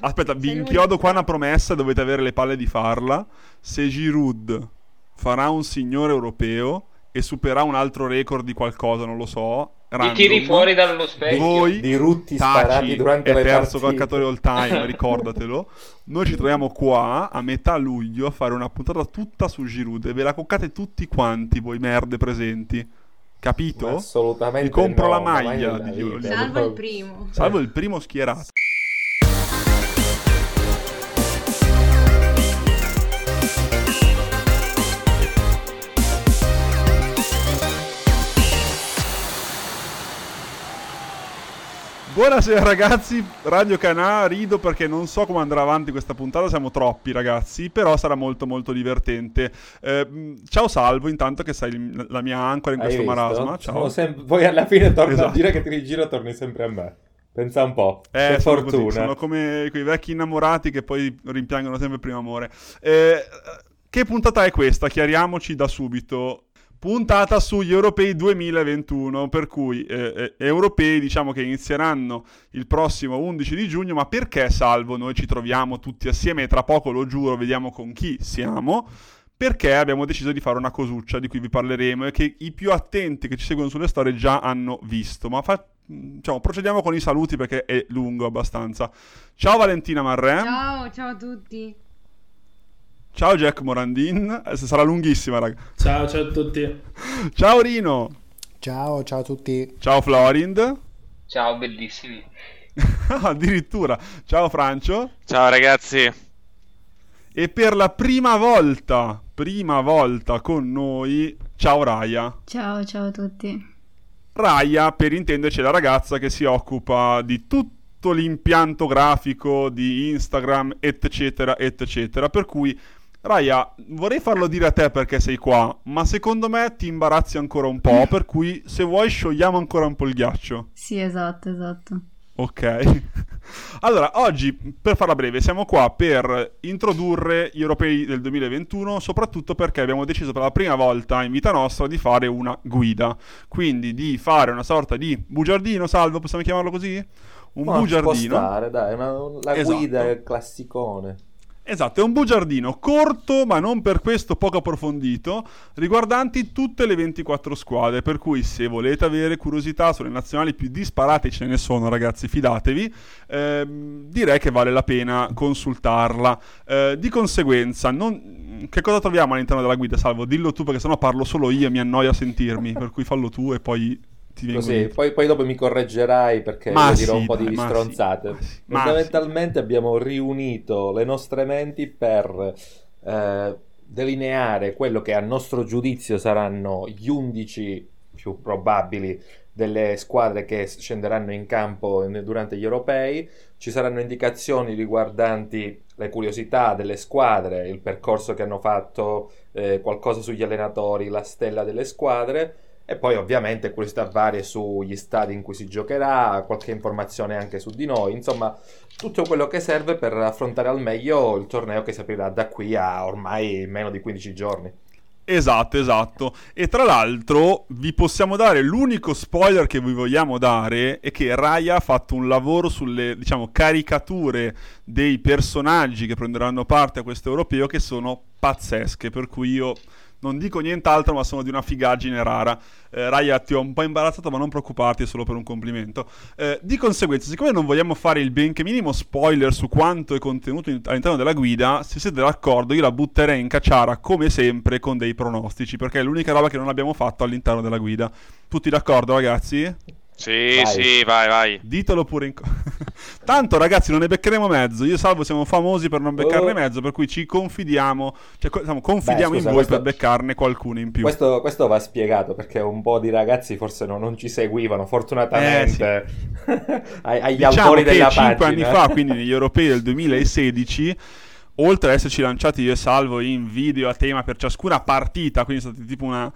Aspetta, vi inchiodo qua una promessa, dovete avere le palle di farla. Se Giroud farà un signore europeo e supererà un altro record di qualcosa, non lo so, random, ti tiri fuori dallo specchio. Voi, di rutti sparati durante le partite, è terzo calciatore all time, ricordatelo. Noi ci troviamo qua a metà luglio a fare una puntata tutta su Giroud e ve la coccate tutti quanti voi merde presenti. Capito? Ma assolutamente. Vi compro no, la maglia di Giroud. Salvo il primo. Salvo il primo schierato. Buonasera ragazzi, Radio Canà, rido perché non so come andrà avanti questa puntata, siamo troppi ragazzi, però sarà molto molto divertente. Ciao Salvo, intanto che sei la mia ancora in questo marasma. Ciao. Poi alla fine torno a dire che ti rigiro, torni sempre a me. Pensa un po', che sono fortuna. Così, sono come quei vecchi innamorati che poi rimpiangono sempre il primo amore. Che puntata è questa? Chiariamoci da subito. Puntata sugli Europei 2021, per cui europei diciamo che inizieranno il prossimo 11 di giugno, ma perché Salvo noi ci troviamo tutti assieme e tra poco, lo giuro, vediamo con chi siamo, perché abbiamo deciso di fare una cosuccia di cui vi parleremo e che i più attenti che ci seguono sulle storie già hanno visto, ma diciamo, procediamo con i saluti perché è lungo abbastanza. Ciao Valentina Marrè. Ciao a tutti. Ciao Jack Morandin, sarà lunghissima raga. Ciao a tutti. Ciao Rino. Ciao a tutti. Ciao Florind. Ciao bellissimi. Addirittura. Ciao Francio. Ciao ragazzi. E per la prima volta con noi, ciao Raya. Ciao a tutti. Raya, per intenderci, è la ragazza che si occupa di tutto l'impianto grafico di Instagram, eccetera, eccetera, per cui Raya, vorrei farlo dire a te perché sei qua, ma secondo me ti imbarazzi ancora un po', per cui se vuoi sciogliamo ancora un po' il ghiaccio. Sì, esatto. Ok. Allora, oggi, per farla breve, siamo qua per introdurre gli europei del 2021, soprattutto perché abbiamo deciso per la prima volta in vita nostra di fare una guida, quindi di fare una sorta di bugiardino, Salvo, possiamo chiamarlo così? Un bugiardino. Ci può stare, dai, la esatto. Guida è classicone. Esatto, è un bugiardino corto, ma non per questo poco approfondito, riguardanti tutte le 24 squadre, per cui se volete avere curiosità sulle nazionali più disparate, ce ne sono ragazzi, fidatevi, direi che vale la pena consultarla. Di conseguenza, che cosa troviamo all'interno della guida, Salvo? Dillo tu perché sennò parlo solo io e mi annoia sentirmi, per cui fallo tu e poi... Così, poi dopo mi correggerai perché io dirò un po' di stronzate. Fondamentalmente abbiamo riunito le nostre menti per delineare quello che a nostro giudizio saranno gli 11 più probabili delle squadre che scenderanno in campo durante gli europei. Ci saranno indicazioni riguardanti le curiosità delle squadre, il percorso che hanno fatto, qualcosa sugli allenatori, la stella delle squadre. E poi ovviamente curiosità varie sugli stadi in cui si giocherà, qualche informazione anche su di noi, insomma tutto quello che serve per affrontare al meglio il torneo che si aprirà da qui a ormai meno di 15 giorni. Esatto. E tra l'altro vi possiamo dare l'unico spoiler che vi vogliamo dare, è che Raya ha fatto un lavoro sulle, diciamo, caricature dei personaggi che prenderanno parte a questo europeo che sono pazzesche, per cui io... non dico nient'altro, ma sono di una figaggine rara. Raya, ti ho un po' imbarazzato, ma non preoccuparti, è solo per un complimento. Di conseguenza, siccome non vogliamo fare il benché minimo spoiler su quanto è contenuto all'interno della guida, se siete d'accordo io la butterei in cacciara, come sempre, con dei pronostici, perché è l'unica roba che non abbiamo fatto all'interno della guida. Tutti d'accordo, ragazzi? Sì, vai. Ditelo pure in... Tanto ragazzi non ne beccheremo mezzo. Io e Salvo siamo famosi per non beccarne mezzo, per cui ci confidiamo, confidiamo in voi per beccarne qualcuno in più. Questo va spiegato perché un po' di ragazzi forse non ci seguivano, fortunatamente. Sì. Agli diciamo autori della pagina. 5 anni fa, quindi negli europei del 2016, oltre ad esserci lanciati io e Salvo in video a tema per ciascuna partita, quindi è stata tipo una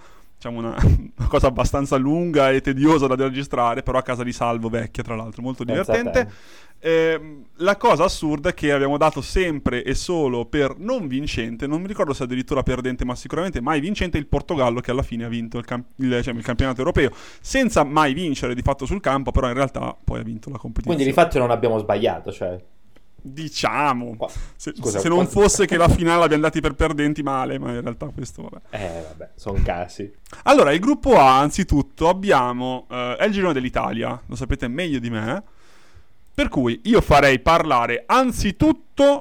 cosa abbastanza lunga e tediosa da registrare, però a casa di Salvo vecchia, tra l'altro, molto divertente. La cosa assurda è che abbiamo dato sempre e solo per non vincente, non mi ricordo se addirittura perdente, ma sicuramente mai vincente, il Portogallo, che alla fine ha vinto il campionato europeo senza mai vincere di fatto sul campo, però in realtà poi ha vinto la competizione. Quindi di fatto non abbiamo sbagliato, cioè Diciamo, se non fosse che la finale abbiamo dati per perdenti male, ma in realtà questo vabbè. Vabbè, sono casi. Allora, il gruppo A, anzitutto, abbiamo è il girone dell'Italia, lo sapete meglio di me, per cui io farei parlare anzitutto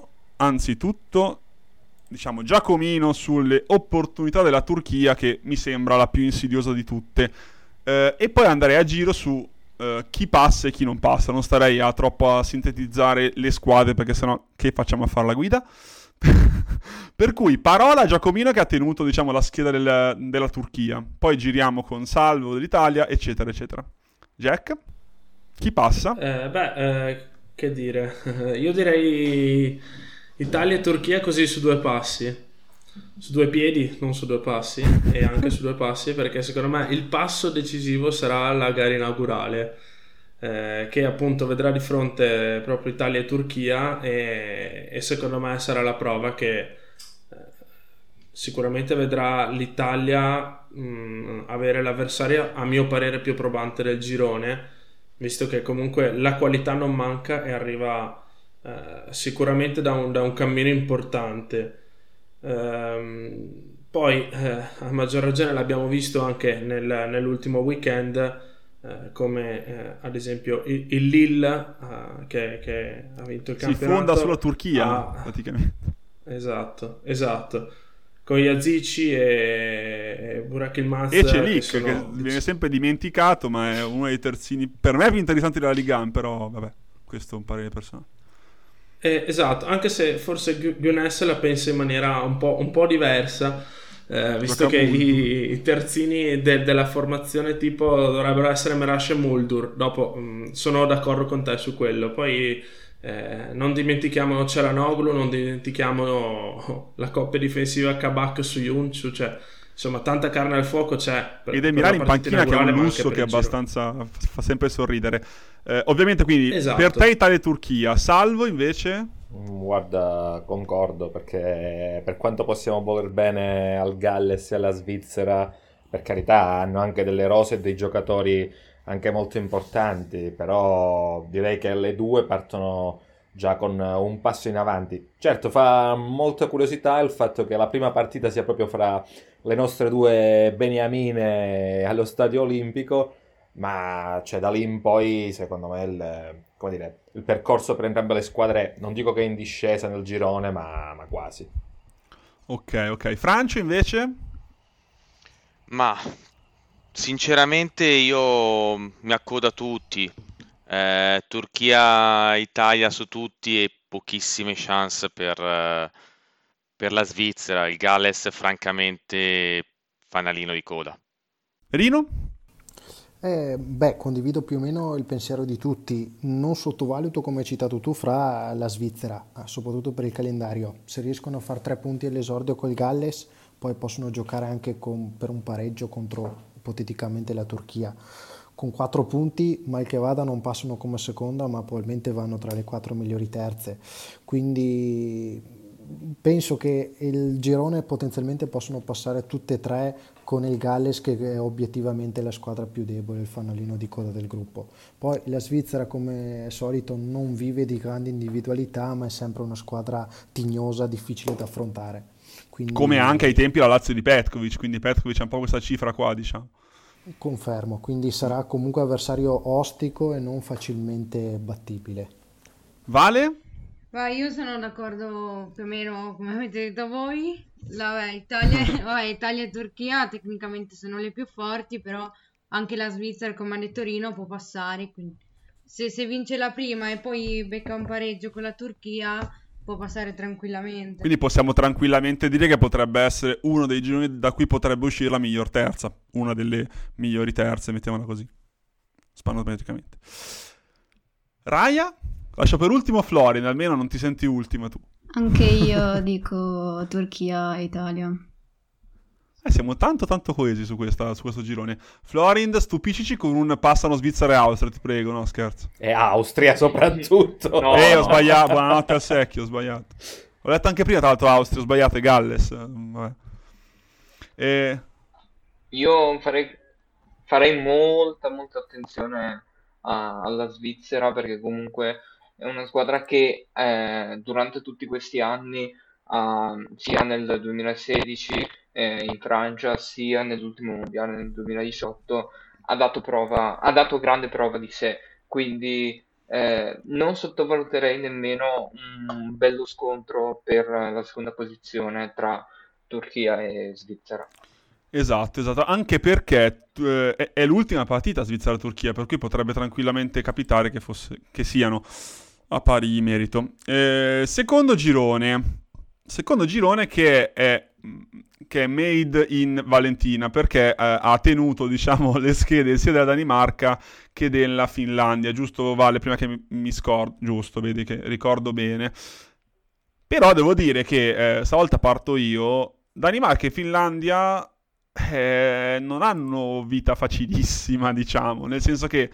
diciamo Giacomino sulle opportunità della Turchia, che mi sembra la più insidiosa di tutte, e poi andare a giro su chi passa e chi non passa. Non starei a troppo a sintetizzare le squadre, perché sennò che facciamo a fare la guida? Per cui parola a Giacomino, che ha tenuto diciamo la scheda della Turchia, poi giriamo con Salvo dell'Italia, eccetera eccetera. Jack, chi passa? Che dire, io direi Italia e Turchia così su due passi, su due piedi, non su due passi, e anche su due passi, perché secondo me il passo decisivo sarà la gara inaugurale, che appunto vedrà di fronte proprio Italia e Turchia, e secondo me sarà la prova che sicuramente vedrà l'Italia avere l'avversario a mio parere più probante del girone, visto che comunque la qualità non manca e arriva sicuramente da un cammino importante. Poi a maggior ragione l'abbiamo visto anche nell'ultimo weekend, come ad esempio il Lille che ha vinto il campionato, si fonda sulla Turchia praticamente. Esatto, con Yazıcı e Burak Yılmaz e Çelik, che viene sempre dimenticato, ma è uno dei terzini per me più interessanti della Ligue 1, però vabbè, questo è un parere personale. Esatto, anche se forse Gunesse la pensa in maniera un po' diversa, visto che i terzini della formazione tipo dovrebbero essere Merase Muldur. Dopo sono d'accordo con te su quello. Poi non dimentichiamo Ceranoglu, non dimentichiamo la coppia difensiva Kabak su Yuncu, cioè insomma tanta carne al fuoco c'è. E dei Milani in panchina, che è un lusso che abbastanza fa sempre sorridere. Ovviamente quindi esatto. Per te Italia e Turchia. Salvo invece? Guarda, concordo, perché per quanto possiamo voler bene al Galles e alla Svizzera, per carità, hanno anche delle rose e dei giocatori anche molto importanti, però direi che le due partono già con un passo in avanti. Certo, fa molta curiosità il fatto che la prima partita sia proprio fra le nostre due beniamine allo stadio olimpico, ma cioè, da lì in poi secondo me il percorso per entrambe le squadre non dico che è in discesa nel girone, ma quasi. Ok. Francia invece? Ma sinceramente io mi accodo a tutti. Turchia, Italia su tutti, e pochissime chance per la Svizzera. Il Galles francamente fanalino di coda. Rino? Condivido più o meno il pensiero di tutti. Non sottovaluto, come hai citato tu, fra la Svizzera, soprattutto per il calendario. Se riescono a far 3 punti all'esordio col Galles, poi possono giocare anche per un pareggio contro ipoteticamente la Turchia. Con 4 punti, mal che vada, non passano come seconda, ma probabilmente vanno tra le 4 migliori terze. Quindi penso che il girone potenzialmente possono passare tutte e 3, con il Galles che è obiettivamente la squadra più debole, il fanalino di coda del gruppo. Poi la Svizzera, come al solito, non vive di grandi individualità, ma è sempre una squadra tignosa, difficile da affrontare. Quindi... come anche ai tempi la Lazio di Petkovic, quindi Petkovic ha un po' questa cifra qua, diciamo. Confermo, quindi sarà comunque avversario ostico e non facilmente battibile. Vale? Io sono d'accordo più o meno come avete detto voi. Italia e Turchia tecnicamente sono le più forti, però anche la Svizzera, come ha detto Rino, può passare, quindi se vince la prima e poi becca un pareggio con la Turchia può passare tranquillamente. Quindi possiamo tranquillamente dire che potrebbe essere uno dei gironi da cui potrebbe uscire la miglior terza, una delle migliori terze, mettiamola così, spanometricamente. Raya, lascia per ultimo Florin, almeno non ti senti ultima tu. Anche io dico Turchia e Italia. Siamo tanto coesi su questo girone. Florind, stupicici con un passano Svizzera e Austria, ti prego, no scherzo. E Austria soprattutto. No. Ho sbagliato, buonanotte al secchio, ho sbagliato. Ho detto anche prima, tra l'altro, Austria, ho sbagliato, e Galles. Vabbè. Io farei molta attenzione alla Svizzera, perché comunque è una squadra che durante tutti questi anni, sia nel 2016 in Francia, sia nell'ultimo mondiale nel 2018, ha dato grande prova di sé. Quindi non sottovaluterei nemmeno un bello scontro per la seconda posizione tra Turchia e Svizzera. Esatto, anche perché è l'ultima partita Svizzera-Turchia, per cui potrebbe tranquillamente capitare che siano a pari merito. Secondo girone che è made in Valentina, perché ha tenuto, diciamo, le schede sia della Danimarca che della Finlandia, giusto Vale? Prima che mi scordo, giusto, vedi che ricordo bene. Però devo dire che stavolta parto io. Danimarca e Finlandia non hanno vita facilissima, diciamo, nel senso che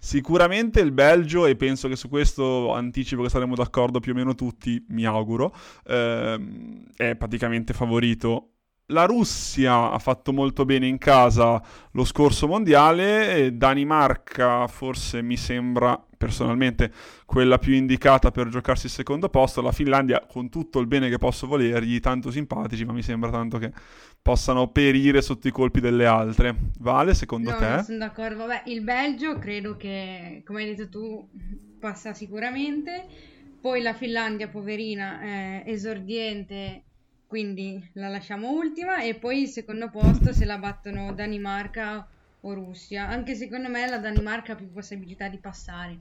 sicuramente il Belgio, e penso che su questo anticipo che saremo d'accordo più o meno tutti, mi auguro, è praticamente favorito. La Russia ha fatto molto bene in casa lo scorso mondiale, Danimarca forse mi sembra personalmente quella più indicata per giocarsi il secondo posto, la Finlandia con tutto il bene che posso volergli, tanto simpatici, ma mi sembra tanto che possano perire sotto i colpi delle altre. Vale, secondo te? No, sono d'accordo. Vabbè, il Belgio credo che, come hai detto tu, passa sicuramente, poi la Finlandia poverina, esordiente, quindi la lasciamo ultima, e poi il secondo posto se la battono Danimarca o Russia. Anche secondo me la Danimarca ha più possibilità di passare.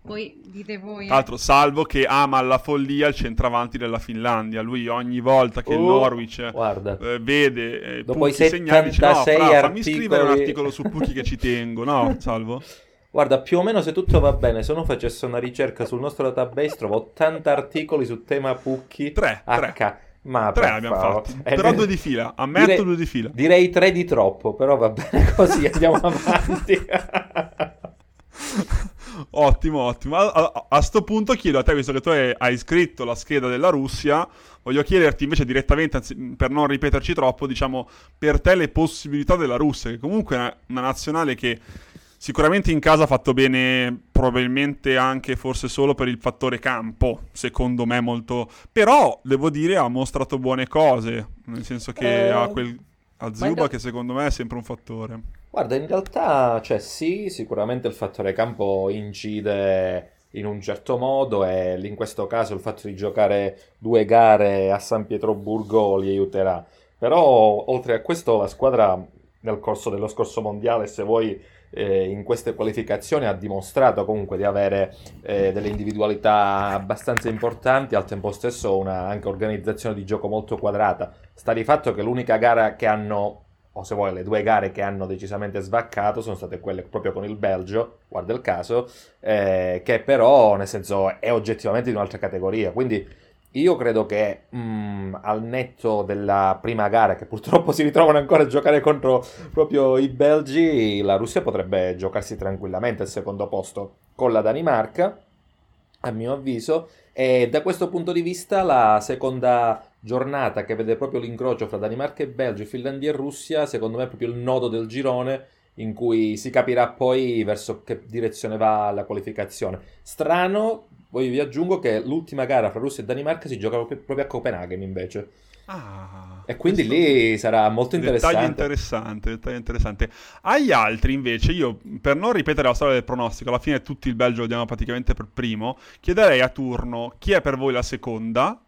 Poi dite voi. Tra l'altro, Salvo che ama alla follia il centravanti della Finlandia. Lui ogni volta che il Norwich vede Pucchi segnare, dice: no, fammi scrivere un articolo su Pucchi che ci tengo. No, Salvo? Guarda, più o meno se tutto va bene, se uno facesse una ricerca sul nostro database, trovo 80 articoli sul tema Pucchi. 3. Ma tre abbiamo fatto, però due di fila, ammetto, due di fila. Direi tre di troppo, però va bene così, andiamo avanti. Ottimo. A sto punto chiedo a te, visto che tu hai scritto la scheda della Russia, voglio chiederti invece direttamente, per non ripeterci troppo, diciamo, per te le possibilità della Russia, che comunque è una nazionale che sicuramente in casa ha fatto bene, probabilmente anche forse solo per il fattore campo, secondo me molto, però devo dire ha mostrato buone cose, nel senso che ha quel Azuba che secondo me è sempre un fattore. Guarda, in realtà, cioè sì, sicuramente il fattore campo incide in un certo modo, e in questo caso il fatto di giocare due gare a San Pietroburgo li aiuterà, però oltre a questo la squadra nel corso dello scorso mondiale, se vuoi, in queste qualificazioni ha dimostrato comunque di avere delle individualità abbastanza importanti, al tempo stesso anche organizzazione di gioco molto quadrata. Sta di fatto che l'unica gara che hanno, o se vuoi le due gare che hanno decisamente svaccato, sono state quelle proprio con il Belgio, guarda il caso, che però, nel senso, è oggettivamente di un'altra categoria. Quindi io credo che al netto della prima gara, che purtroppo si ritrovano ancora a giocare contro proprio i belgi, la Russia potrebbe giocarsi tranquillamente al secondo posto con la Danimarca, a mio avviso, e da questo punto di vista la seconda giornata, che vede proprio l'incrocio fra Danimarca e Belgio, Finlandia e Russia, secondo me è proprio il nodo del girone in cui si capirà poi verso che direzione va la qualificazione. Strano, poi vi aggiungo che l'ultima gara fra Russia e Danimarca si gioca proprio a Copenaghen invece. E quindi lì sarà molto interessante. Agli altri invece, io per non ripetere la storia del pronostico, alla fine tutti il Belgio lo diamo praticamente per primo, chiederei a turno chi è per voi la seconda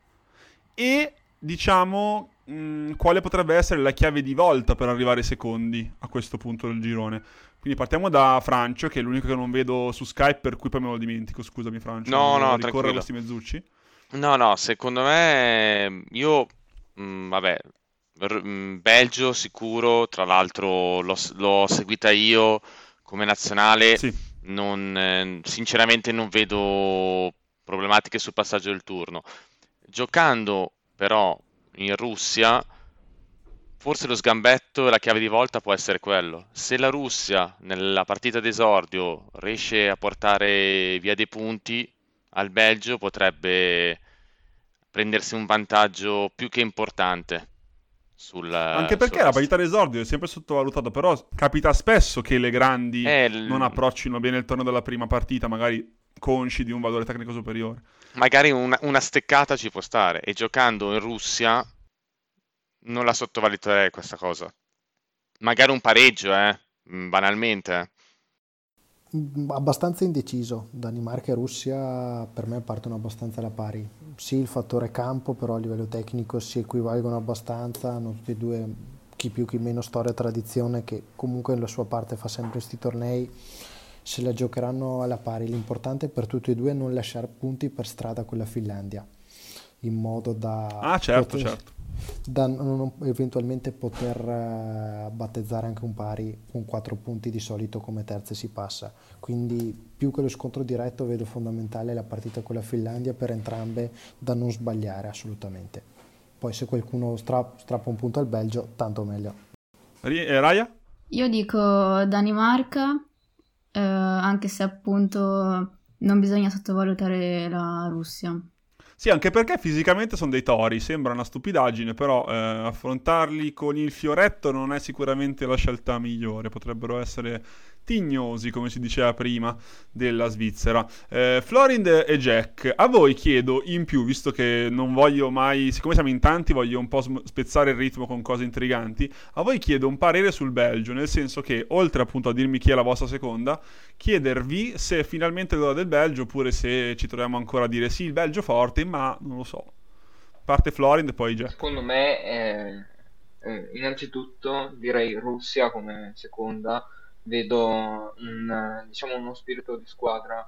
e, diciamo, quale potrebbe essere la chiave di volta per arrivare secondi a questo punto del girone. Quindi partiamo da Francio, che è l'unico che non vedo su Skype, per cui poi me lo dimentico. Scusami, Francio. No, ricorrere questi mezzucci. No, secondo me io Belgio sicuro, tra l'altro l'ho seguita io come nazionale, sì. Sinceramente non vedo problematiche sul passaggio del turno. Giocando però in Russia, forse lo sgambetto e la chiave di volta può essere quello. Se la Russia nella partita d'esordio riesce a portare via dei punti al Belgio, potrebbe prendersi un vantaggio più che importante. Anche perché la partita d'esordio è sempre sottovalutata, però capita spesso che le grandi non approccino bene il turno della prima partita, magari consci di un valore tecnico superiore. Magari una steccata ci può stare, e giocando in Russia non la sottovaluterei questa cosa. Magari un pareggio, banalmente. Abbastanza indeciso. Danimarca e Russia per me partono abbastanza alla pari. Sì, il fattore campo, però a livello tecnico si equivalgono abbastanza, hanno tutti e due chi più chi meno storia e tradizione che comunque la sua parte fa sempre questi tornei, se la giocheranno alla pari. L'importante per tutti e due è non lasciare punti per strada con la Finlandia, in modo da certo. Da non eventualmente poter battezzare anche un pari con 4 punti di solito come terze si passa. Quindi più che lo scontro diretto vedo fondamentale la partita con la Finlandia per entrambe, da non sbagliare assolutamente. Poi se qualcuno strappa un punto al Belgio, tanto meglio. Raya? Io dico Danimarca, anche se appunto non bisogna sottovalutare la Russia. Sì, anche perché fisicamente sono dei tori, sembra una stupidaggine, però affrontarli con il fioretto non è sicuramente la scelta migliore, potrebbero essere tignosi, come si diceva prima, della Svizzera. Florind e Jack, a voi chiedo in più, visto che non voglio mai, siccome siamo in tanti, voglio un po' spezzare il ritmo con cose intriganti, a voi chiedo un parere sul Belgio, nel senso che, oltre appunto a dirmi chi è la vostra seconda, chiedervi se è finalmente l'ora del Belgio, oppure se ci troviamo ancora a dire sì, il Belgio forte, ma non lo so. Parte Florind e poi Jack. Secondo me, innanzitutto direi Russia come seconda. Vedo uno spirito di squadra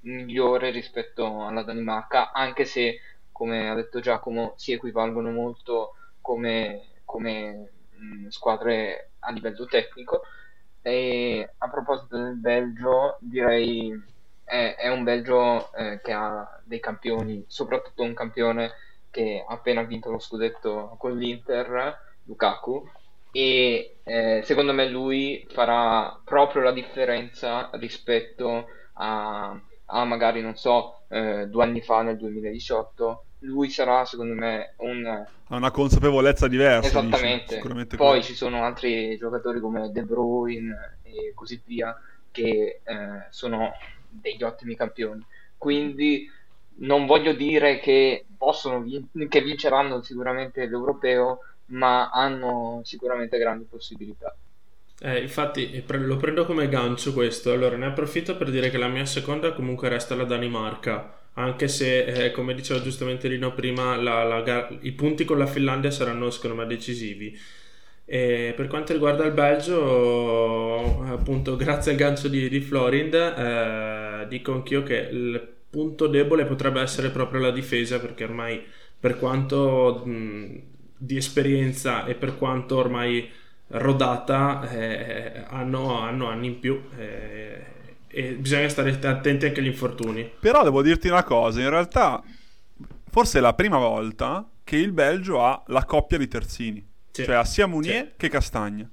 migliore rispetto alla Danimarca, anche se, come ha detto Giacomo, si equivalgono molto come squadre a livello tecnico. E a proposito del Belgio, direi è un Belgio che ha dei campioni, soprattutto un campione che ha appena vinto lo scudetto con l'Inter, Lukaku, e secondo me lui farà proprio la differenza rispetto a magari, non so, 2 anni fa, nel 2018. Lui sarà, secondo me, ha una consapevolezza diversa. Esattamente, dice, sicuramente. Poi ci sono altri giocatori come De Bruyne e così via, che sono degli ottimi campioni, quindi non voglio dire che che vinceranno sicuramente l'Europeo, ma hanno sicuramente grandi possibilità. Infatti lo prendo come gancio questo. Allora ne approfitto per dire che la mia seconda comunque resta la Danimarca, anche se come diceva giustamente Rino prima, i punti con la Finlandia saranno secondo me decisivi. E per quanto riguarda il Belgio, appunto grazie al gancio di Florind, dico anch'io che il punto debole potrebbe essere proprio la difesa, perché ormai, per quanto di esperienza e per quanto ormai rodata, hanno anni in più, e bisogna stare attenti anche agli infortuni. Però devo dirti una cosa, in realtà forse è la prima volta che il Belgio ha la coppia di terzini, sì, cioè ha sia Mounier, sì, che Castagna.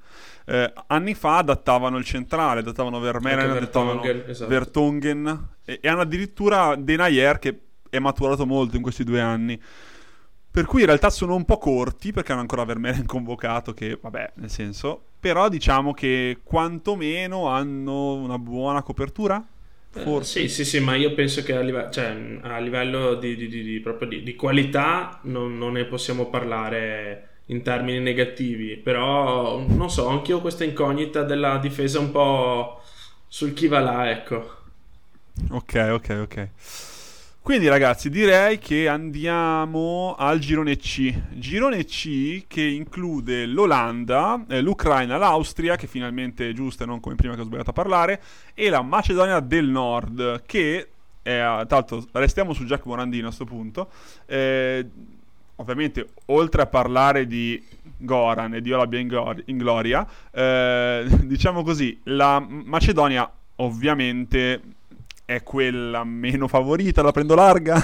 Anni fa adattavano il centrale, adattavano Vermeeren, adattavano Vertonghen, esatto. e hanno addirittura Denayer, che è maturato molto in questi 2 anni. Per cui in realtà sono un po' corti, perché hanno ancora Vermeeren convocato, che vabbè, nel senso. Però diciamo che quantomeno hanno una buona copertura, forse. Sì, ma io penso che a livello di qualità non ne possiamo parlare in termini negativi. Però, non so, anch'io ho questa incognita della difesa un po' sul chi va là, ecco. Ok. Quindi ragazzi, direi che andiamo al girone C. Girone C che include l'Olanda, l'Ucraina, l'Austria, che finalmente è giusta e non come prima che ho sbagliato a parlare, e la Macedonia del Nord, che è, tanto restiamo su Giacomo Morandino a sto punto, ovviamente oltre a parlare di Goran e di Dio l'abbia in gloria, diciamo così, la Macedonia ovviamente è quella meno favorita, la prendo larga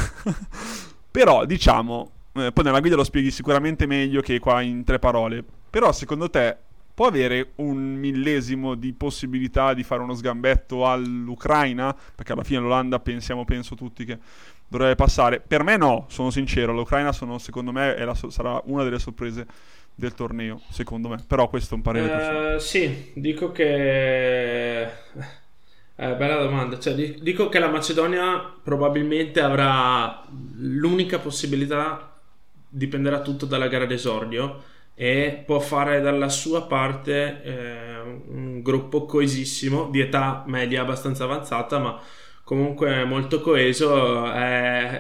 però diciamo, poi nella guida lo spieghi sicuramente meglio che qua in 3 parole, però secondo te può avere 1/1000 di possibilità di fare uno sgambetto all'Ucraina? Perché alla fine l'Olanda penso tutti che dovrebbe passare. Per me no, sono sincero, l'Ucraina secondo me sarà una delle sorprese del torneo, secondo me, però questo è un parere personale. Sì, dico che Bella domanda, cioè, dico che la Macedonia probabilmente avrà l'unica possibilità, dipenderà tutto dalla gara d'esordio, e può fare dalla sua parte un gruppo coesissimo, di età media abbastanza avanzata ma comunque molto coeso.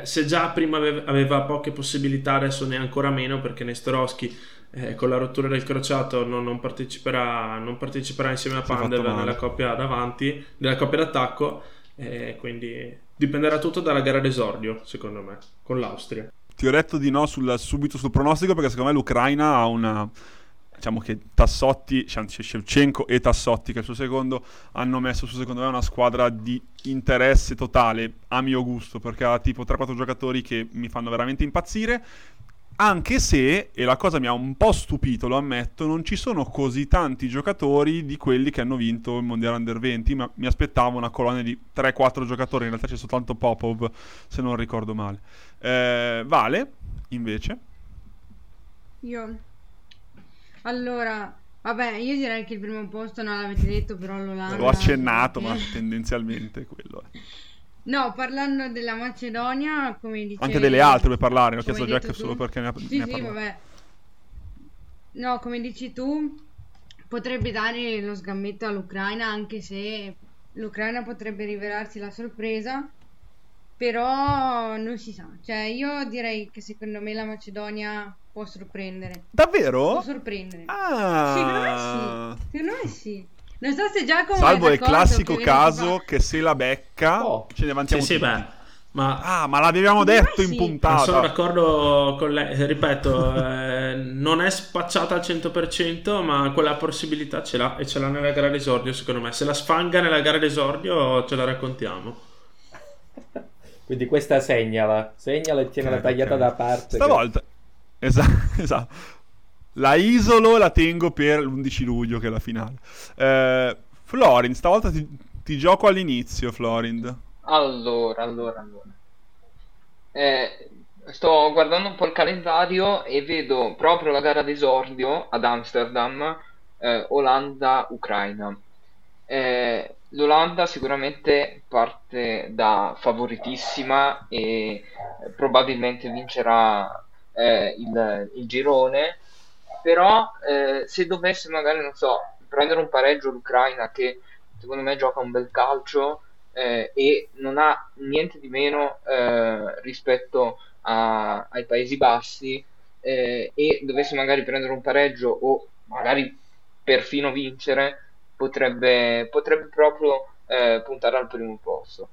Se già prima aveva poche possibilità, adesso ne ha ancora meno, perché Nestorowski con la rottura del crociato non parteciperà insieme a Pandev nella coppia davanti, nella coppia d'attacco, quindi dipenderà tutto dalla gara d'esordio, secondo me, con l'Austria. Ti ho detto di no subito sul pronostico, perché secondo me l'Ucraina ha una... Diciamo che Tassotti, Shevchenko e Tassotti, che è il suo secondo, hanno messo su, secondo me, una squadra di interesse totale, a mio gusto, perché ha tipo 3-4 giocatori che mi fanno veramente impazzire, anche se, e la cosa mi ha un po' stupito, lo ammetto, non ci sono così tanti giocatori di quelli che hanno vinto il Mondiale Under 20, ma mi aspettavo una colonna di 3-4 giocatori, in realtà c'è soltanto Popov, se non ricordo male. Vale, invece? Io... Allora, vabbè, io direi che il primo posto non l'avete detto, però l'Olanda... L'ho accennato, ma tendenzialmente quello è. No, parlando della Macedonia, come dicevo... Anche delle altre per parlare, ho chiesto Jack solo perché ne ha parlato. Vabbè. No, come dici tu, potrebbe dare lo sgambetto all'Ucraina, anche se l'Ucraina potrebbe rivelarsi la sorpresa, però non si sa. Cioè, io direi che secondo me la Macedonia... può sorprendere. Davvero? Può sorprendere. Ah. Secondo me sì. Non so se Giacomo... Salvo è il classico caso che se la becca ce ne avantiamo tutti. Ma l'avevamo detto in puntata. Non sono d'accordo con lei, ripeto, non è spacciata al 100%, ma quella possibilità ce l'ha, e ce l'ha nella gara d'esordio, secondo me. Se la sfanga nella gara d'esordio ce la raccontiamo. Quindi questa segnala e tiene la tagliata da parte. Stavolta... Esatto. La isolo e la tengo per l'11 luglio, che è la finale. Florin, stavolta ti gioco all'inizio, Florin. Allora. Sto guardando un po' il calendario e vedo proprio la gara d'esordio ad Amsterdam, Olanda-Ucraina. L'Olanda sicuramente parte da favoritissima e probabilmente vincerà il girone, però se dovesse magari, non so, prendere un pareggio l'Ucraina, che secondo me gioca un bel calcio e non ha niente di meno rispetto ai Paesi Bassi, e dovesse magari prendere un pareggio o magari perfino vincere, potrebbe proprio puntare al primo posto.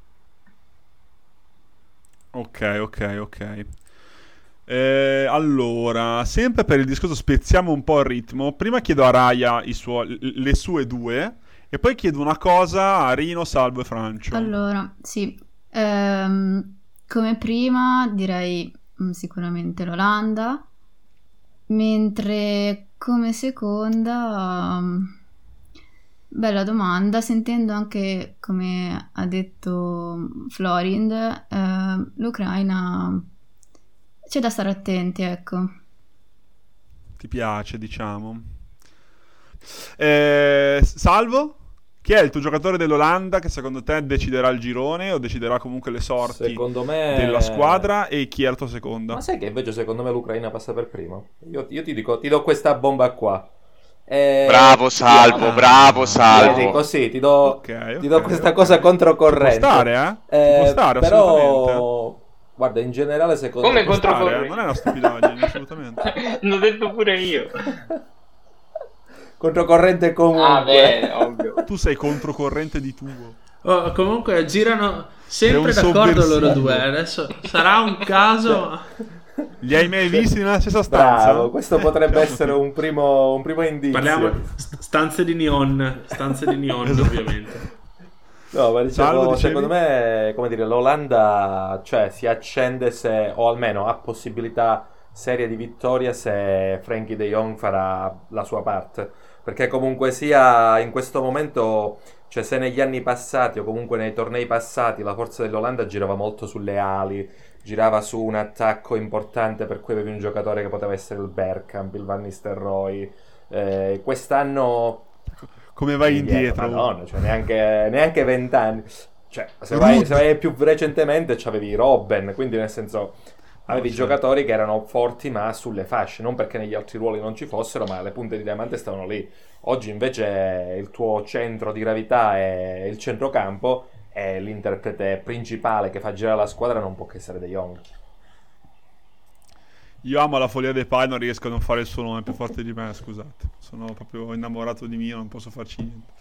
Ok. Allora, sempre per il discorso spezziamo un po' il ritmo. Prima chiedo a Raya le sue due, e poi chiedo una cosa a Rino, Salvo e Francio. Allora, sì, come prima direi sicuramente l'Olanda, mentre come seconda, bella domanda, sentendo anche come ha detto Florind, l'Ucraina... c'è da stare attenti, ecco. Ti piace, diciamo. Salvo, chi è il tuo giocatore dell'Olanda che secondo te deciderà il girone o deciderà comunque le sorti, secondo me... della squadra, e chi è il tuo secondo? Ma sai che invece secondo me l'Ucraina passa per prima. Io ti dico, ti do questa bomba qua. Bravo Salvo. Vedi, così ti do, okay, questa cosa controcorrente. Può stare, può stare, però... Guarda, in generale secondo me non è una stupidaggine, assolutamente. L'ho detto pure io. Controcorrente comunque. Ah, beh, ovvio. Tu sei controcorrente di tuo. Oh, comunque girano sempre d'accordo loro due. Adesso sarà un caso. Li hai mai visti nella stessa stanza? Bravo, questo potrebbe essere un primo indizio. Parliamo stanze di neon esatto. Ovviamente. No, ma diciamo, secondo me, come dire, l'Olanda, cioè, si accende se, o almeno ha possibilità serie di vittoria se Frenkie de Jong farà la sua parte, perché comunque sia in questo momento, cioè, se negli anni passati o comunque nei tornei passati la forza dell'Olanda girava molto sulle ali, girava su un attacco importante per cui avevi un giocatore che poteva essere il Bergkamp, il Van Nistelrooy, quest'anno... come vai indietro? Madonna, cioè neanche 20 anni. Cioè, se vai più recentemente c'avevi Robben, quindi nel senso avevi giocatori che erano forti ma sulle fasce, non perché negli altri ruoli non ci fossero, ma le punte di diamante stavano lì. Oggi invece il tuo centro di gravità è il centrocampo e l'interprete principale che fa girare la squadra non può che essere De Jong. Io amo la follia De Pai, non riesco a non fare il suo nome più forte di me, scusate. Sono proprio innamorato di Mino, non posso farci niente.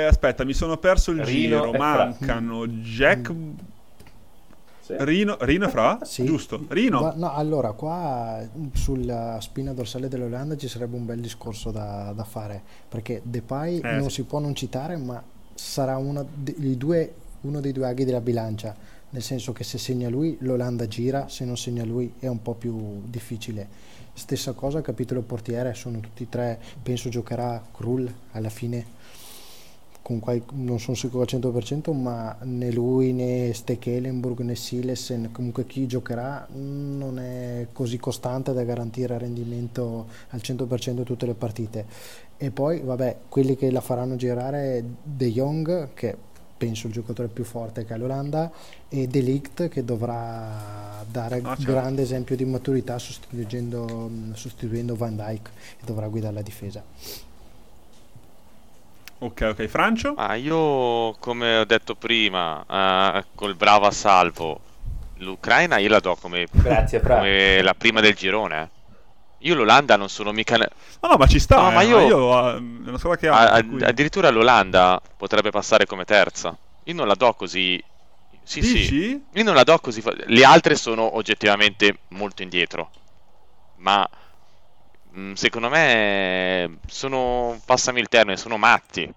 No. Aspetta, mi sono perso il Rino giro. Mancano Jack... Sì. Rino Fra? Sì. Giusto. Rino. No, allora, qua sulla spina dorsale dell'Olanda ci sarebbe un bel discorso da fare, perché De Pai non si può non citare, ma sarà uno dei due aghi della bilancia, nel senso che se segna lui l'Olanda gira, se non segna lui è un po' più difficile. Stessa cosa capitolo portiere, sono tutti e tre, penso giocherà Krul alla fine, non sono sicuro al 100%, ma né lui né Stekelenburg né Silesen, comunque chi giocherà non è così costante da garantire rendimento al 100% tutte le partite. E poi vabbè, quelli che la faranno girare, De Jong, che penso il giocatore più forte che ha l'Olanda, e De Ligt, che dovrà dare grande esempio di maturità sostituendo Van Dijk, e dovrà guidare la difesa. Ok, Francio? Io, come ho detto prima, col bravo a salvo, l'Ucraina io la do come la prima del girone. Io l'Olanda non sono mica... No, ma ci sta, no, ma io non so che addirittura l'Olanda potrebbe passare come terza. Io non la do così... Sì, dici? Sì, io non la do così... Le altre sono oggettivamente molto indietro, ma... secondo me sono, passami il termine, sono matti,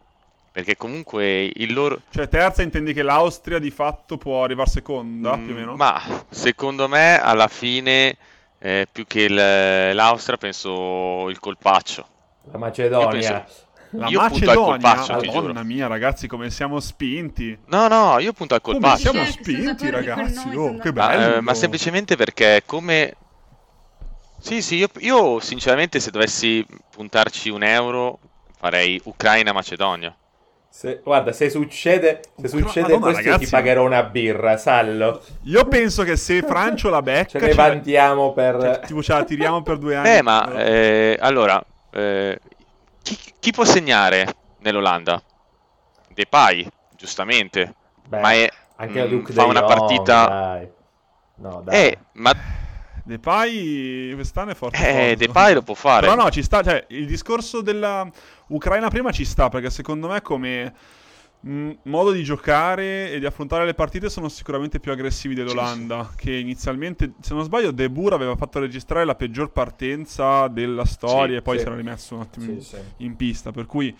perché comunque il loro... Cioè terza intendi che l'Austria di fatto può arrivare seconda, più o meno? Ma secondo me alla fine più che l'Austria penso il colpaccio. La Macedonia. Io punto al colpaccio, Madonna mia, ragazzi, come siamo spinti. No, io punto al colpaccio. Come siamo spinti, ragazzi, che bello. Ma semplicemente perché come... Sì, io sinceramente se dovessi puntarci €1 farei Ucraina-Macedonia. Guarda, se succede Madonna, questo, ragazzi, ti pagherò una birra, sallo. Io penso che se Francio la becca... Ce ne vantiamo per... Tipo ce la tiriamo per 2 anni. Ma allora, chi può segnare nell'Olanda? De Pai, giustamente. Beh, ma anche Luke fa una partita... Dai. No, dai. Ma... De Pai quest'anno è forte. De Pai lo può fare. Però no, ci sta, cioè il discorso della Ucraina prima ci sta, perché secondo me come modo di giocare e di affrontare le partite sono sicuramente più aggressivi dell'Olanda, sì. Che inizialmente, se non sbaglio, De Boer aveva fatto registrare la peggior partenza della storia, sì, e poi si era rimesso un attimo in pista, per cui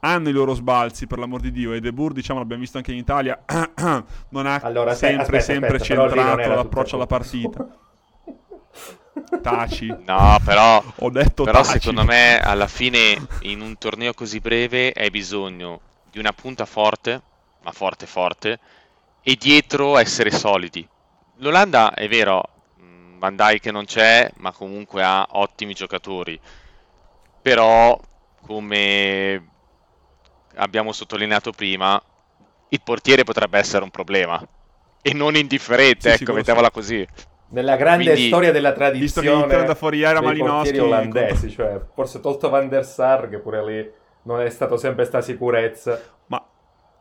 hanno i loro sbalzi, per l'amor di Dio. E De Boer, diciamo, l'abbiamo visto anche in Italia, non ha sempre centrato l'approccio alla partita. Taci. No, però ho detto però taci. Secondo me alla fine in un torneo così breve hai bisogno di una punta forte, ma forte forte, e dietro essere solidi. L'Olanda è vero, Van Dijk che non c'è, ma comunque ha ottimi giocatori. Però come abbiamo sottolineato prima, il portiere potrebbe essere un problema e non indifferente, ecco, mettiamola così. Nella grande storia della tradizione da fuori era dei portieri olandesi, cioè forse tolto Van der Sar, che pure lì non è stato sempre sta sicurezza. Ma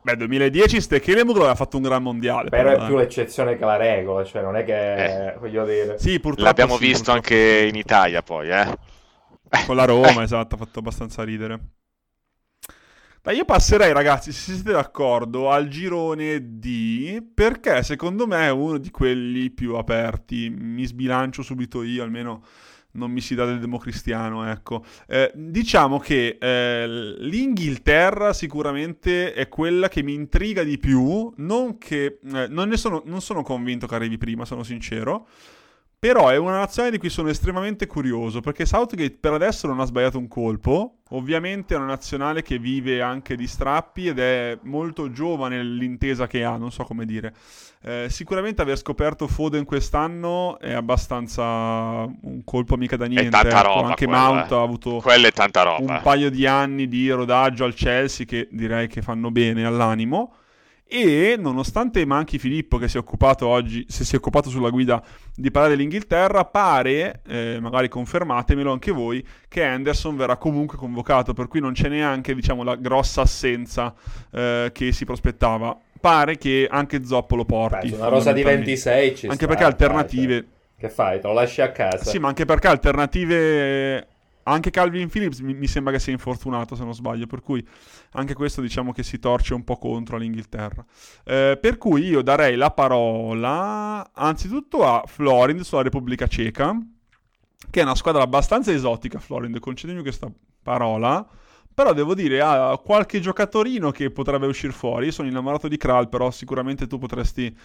beh, 2010 Stekelenburg aveva fatto un gran mondiale, però è più l'eccezione che la regola, cioè non è che voglio dire. Sì, purtroppo l'abbiamo visto anche in Italia poi, con la Roma, esatto, ha fatto abbastanza ridere. Io passerei, ragazzi, se siete d'accordo, al girone D, perché secondo me è uno di quelli più aperti. Mi sbilancio subito io, almeno non mi si dà del democristiano, ecco. Diciamo che l'Inghilterra sicuramente è quella che mi intriga di più, non che non sono convinto che arrivi prima, sono sincero. Però è una nazione di cui sono estremamente curioso, perché Southgate per adesso non ha sbagliato un colpo. Ovviamente è una nazionale che vive anche di strappi ed è molto giovane l'intesa che ha, non so come dire. Sicuramente aver scoperto Foden quest'anno è abbastanza un colpo mica da niente. È tanta roba. Anche quella, Mount ha avuto è tanta roba. Un paio di anni di rodaggio al Chelsea che direi che fanno bene all'animo. E nonostante manchi Filippo, che si è occupato oggi, se si è occupato sulla guida, di parlare dell'Inghilterra, pare, magari confermatemelo anche voi, che Henderson verrà comunque convocato, per cui non c'è neanche, diciamo, la grossa assenza che si prospettava. Pare che anche Zoppo lo porti. Una rosa di 26 ci anche sta, perché alternative. Che fai? Te lo lasci a casa? Sì, ma anche perché alternative. Anche Calvin Phillips mi sembra che sia infortunato, se non sbaglio, per cui anche questo diciamo che si torce un po' contro all'Inghilterra. Per cui io darei la parola anzitutto a Florind sulla Repubblica Ceca, che è una squadra abbastanza esotica, Florind, concedimi questa parola, però devo dire ha qualche giocatorino che potrebbe uscire fuori. Io sono innamorato di Kral, però sicuramente tu potresti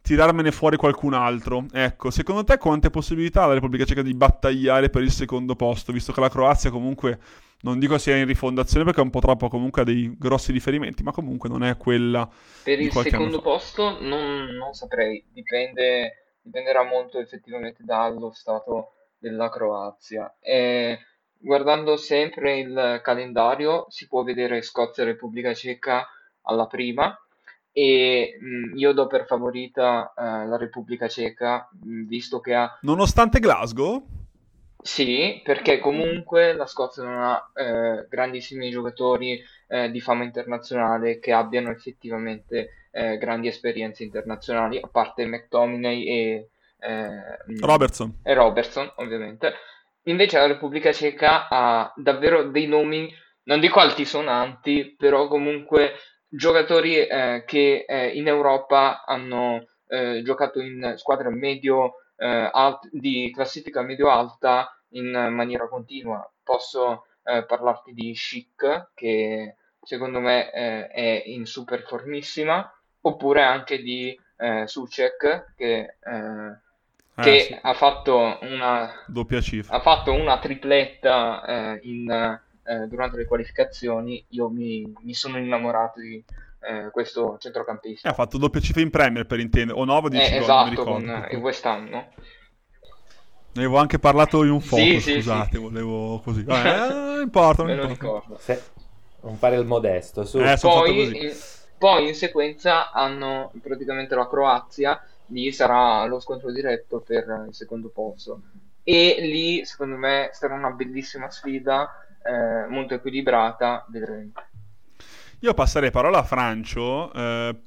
tirarmene fuori qualcun altro. Ecco, secondo te quante possibilità ha la Repubblica Ceca di battagliare per il secondo posto, visto che la Croazia comunque, non dico sia in rifondazione perché è un po' troppo, comunque ha dei grossi riferimenti, ma comunque non è quella per il secondo posto? Non saprei, dipenderà molto effettivamente dallo stato della Croazia. E guardando sempre il calendario si può vedere Scozia e Repubblica Ceca alla prima, e io do per favorita la Repubblica Ceca, visto che ha... Nonostante Glasgow? Sì, perché comunque la Scozia non ha grandissimi giocatori di fama internazionale che abbiano effettivamente grandi esperienze internazionali, a parte McTominay e Robertson, ovviamente. Invece la Repubblica Ceca ha davvero dei nomi, non dico altisonanti, però comunque... giocatori che in Europa hanno giocato in squadre di classifica medio-alta in maniera continua. Posso parlarti di Schick, che secondo me è in super formissima, oppure anche di Suček, che sì, ha fatto una doppia cifra, ha fatto una tripletta durante le qualificazioni. Io mi sono innamorato di questo centrocampista. Ha fatto doppia cifra in Premier, per intendere, o 9 o 10 gol, esatto, non mi ricordo, con quest'anno. Ne avevo anche parlato in un focus, sì, scusate, sì. Volevo così. Non importa, non me importa. Lo ricordo. Non fare il modesto. Su. Poi in sequenza hanno praticamente la Croazia, lì sarà lo scontro diretto per il secondo posto. E lì, secondo me, sarà una bellissima sfida, molto equilibrata. Io passerei parola a Francio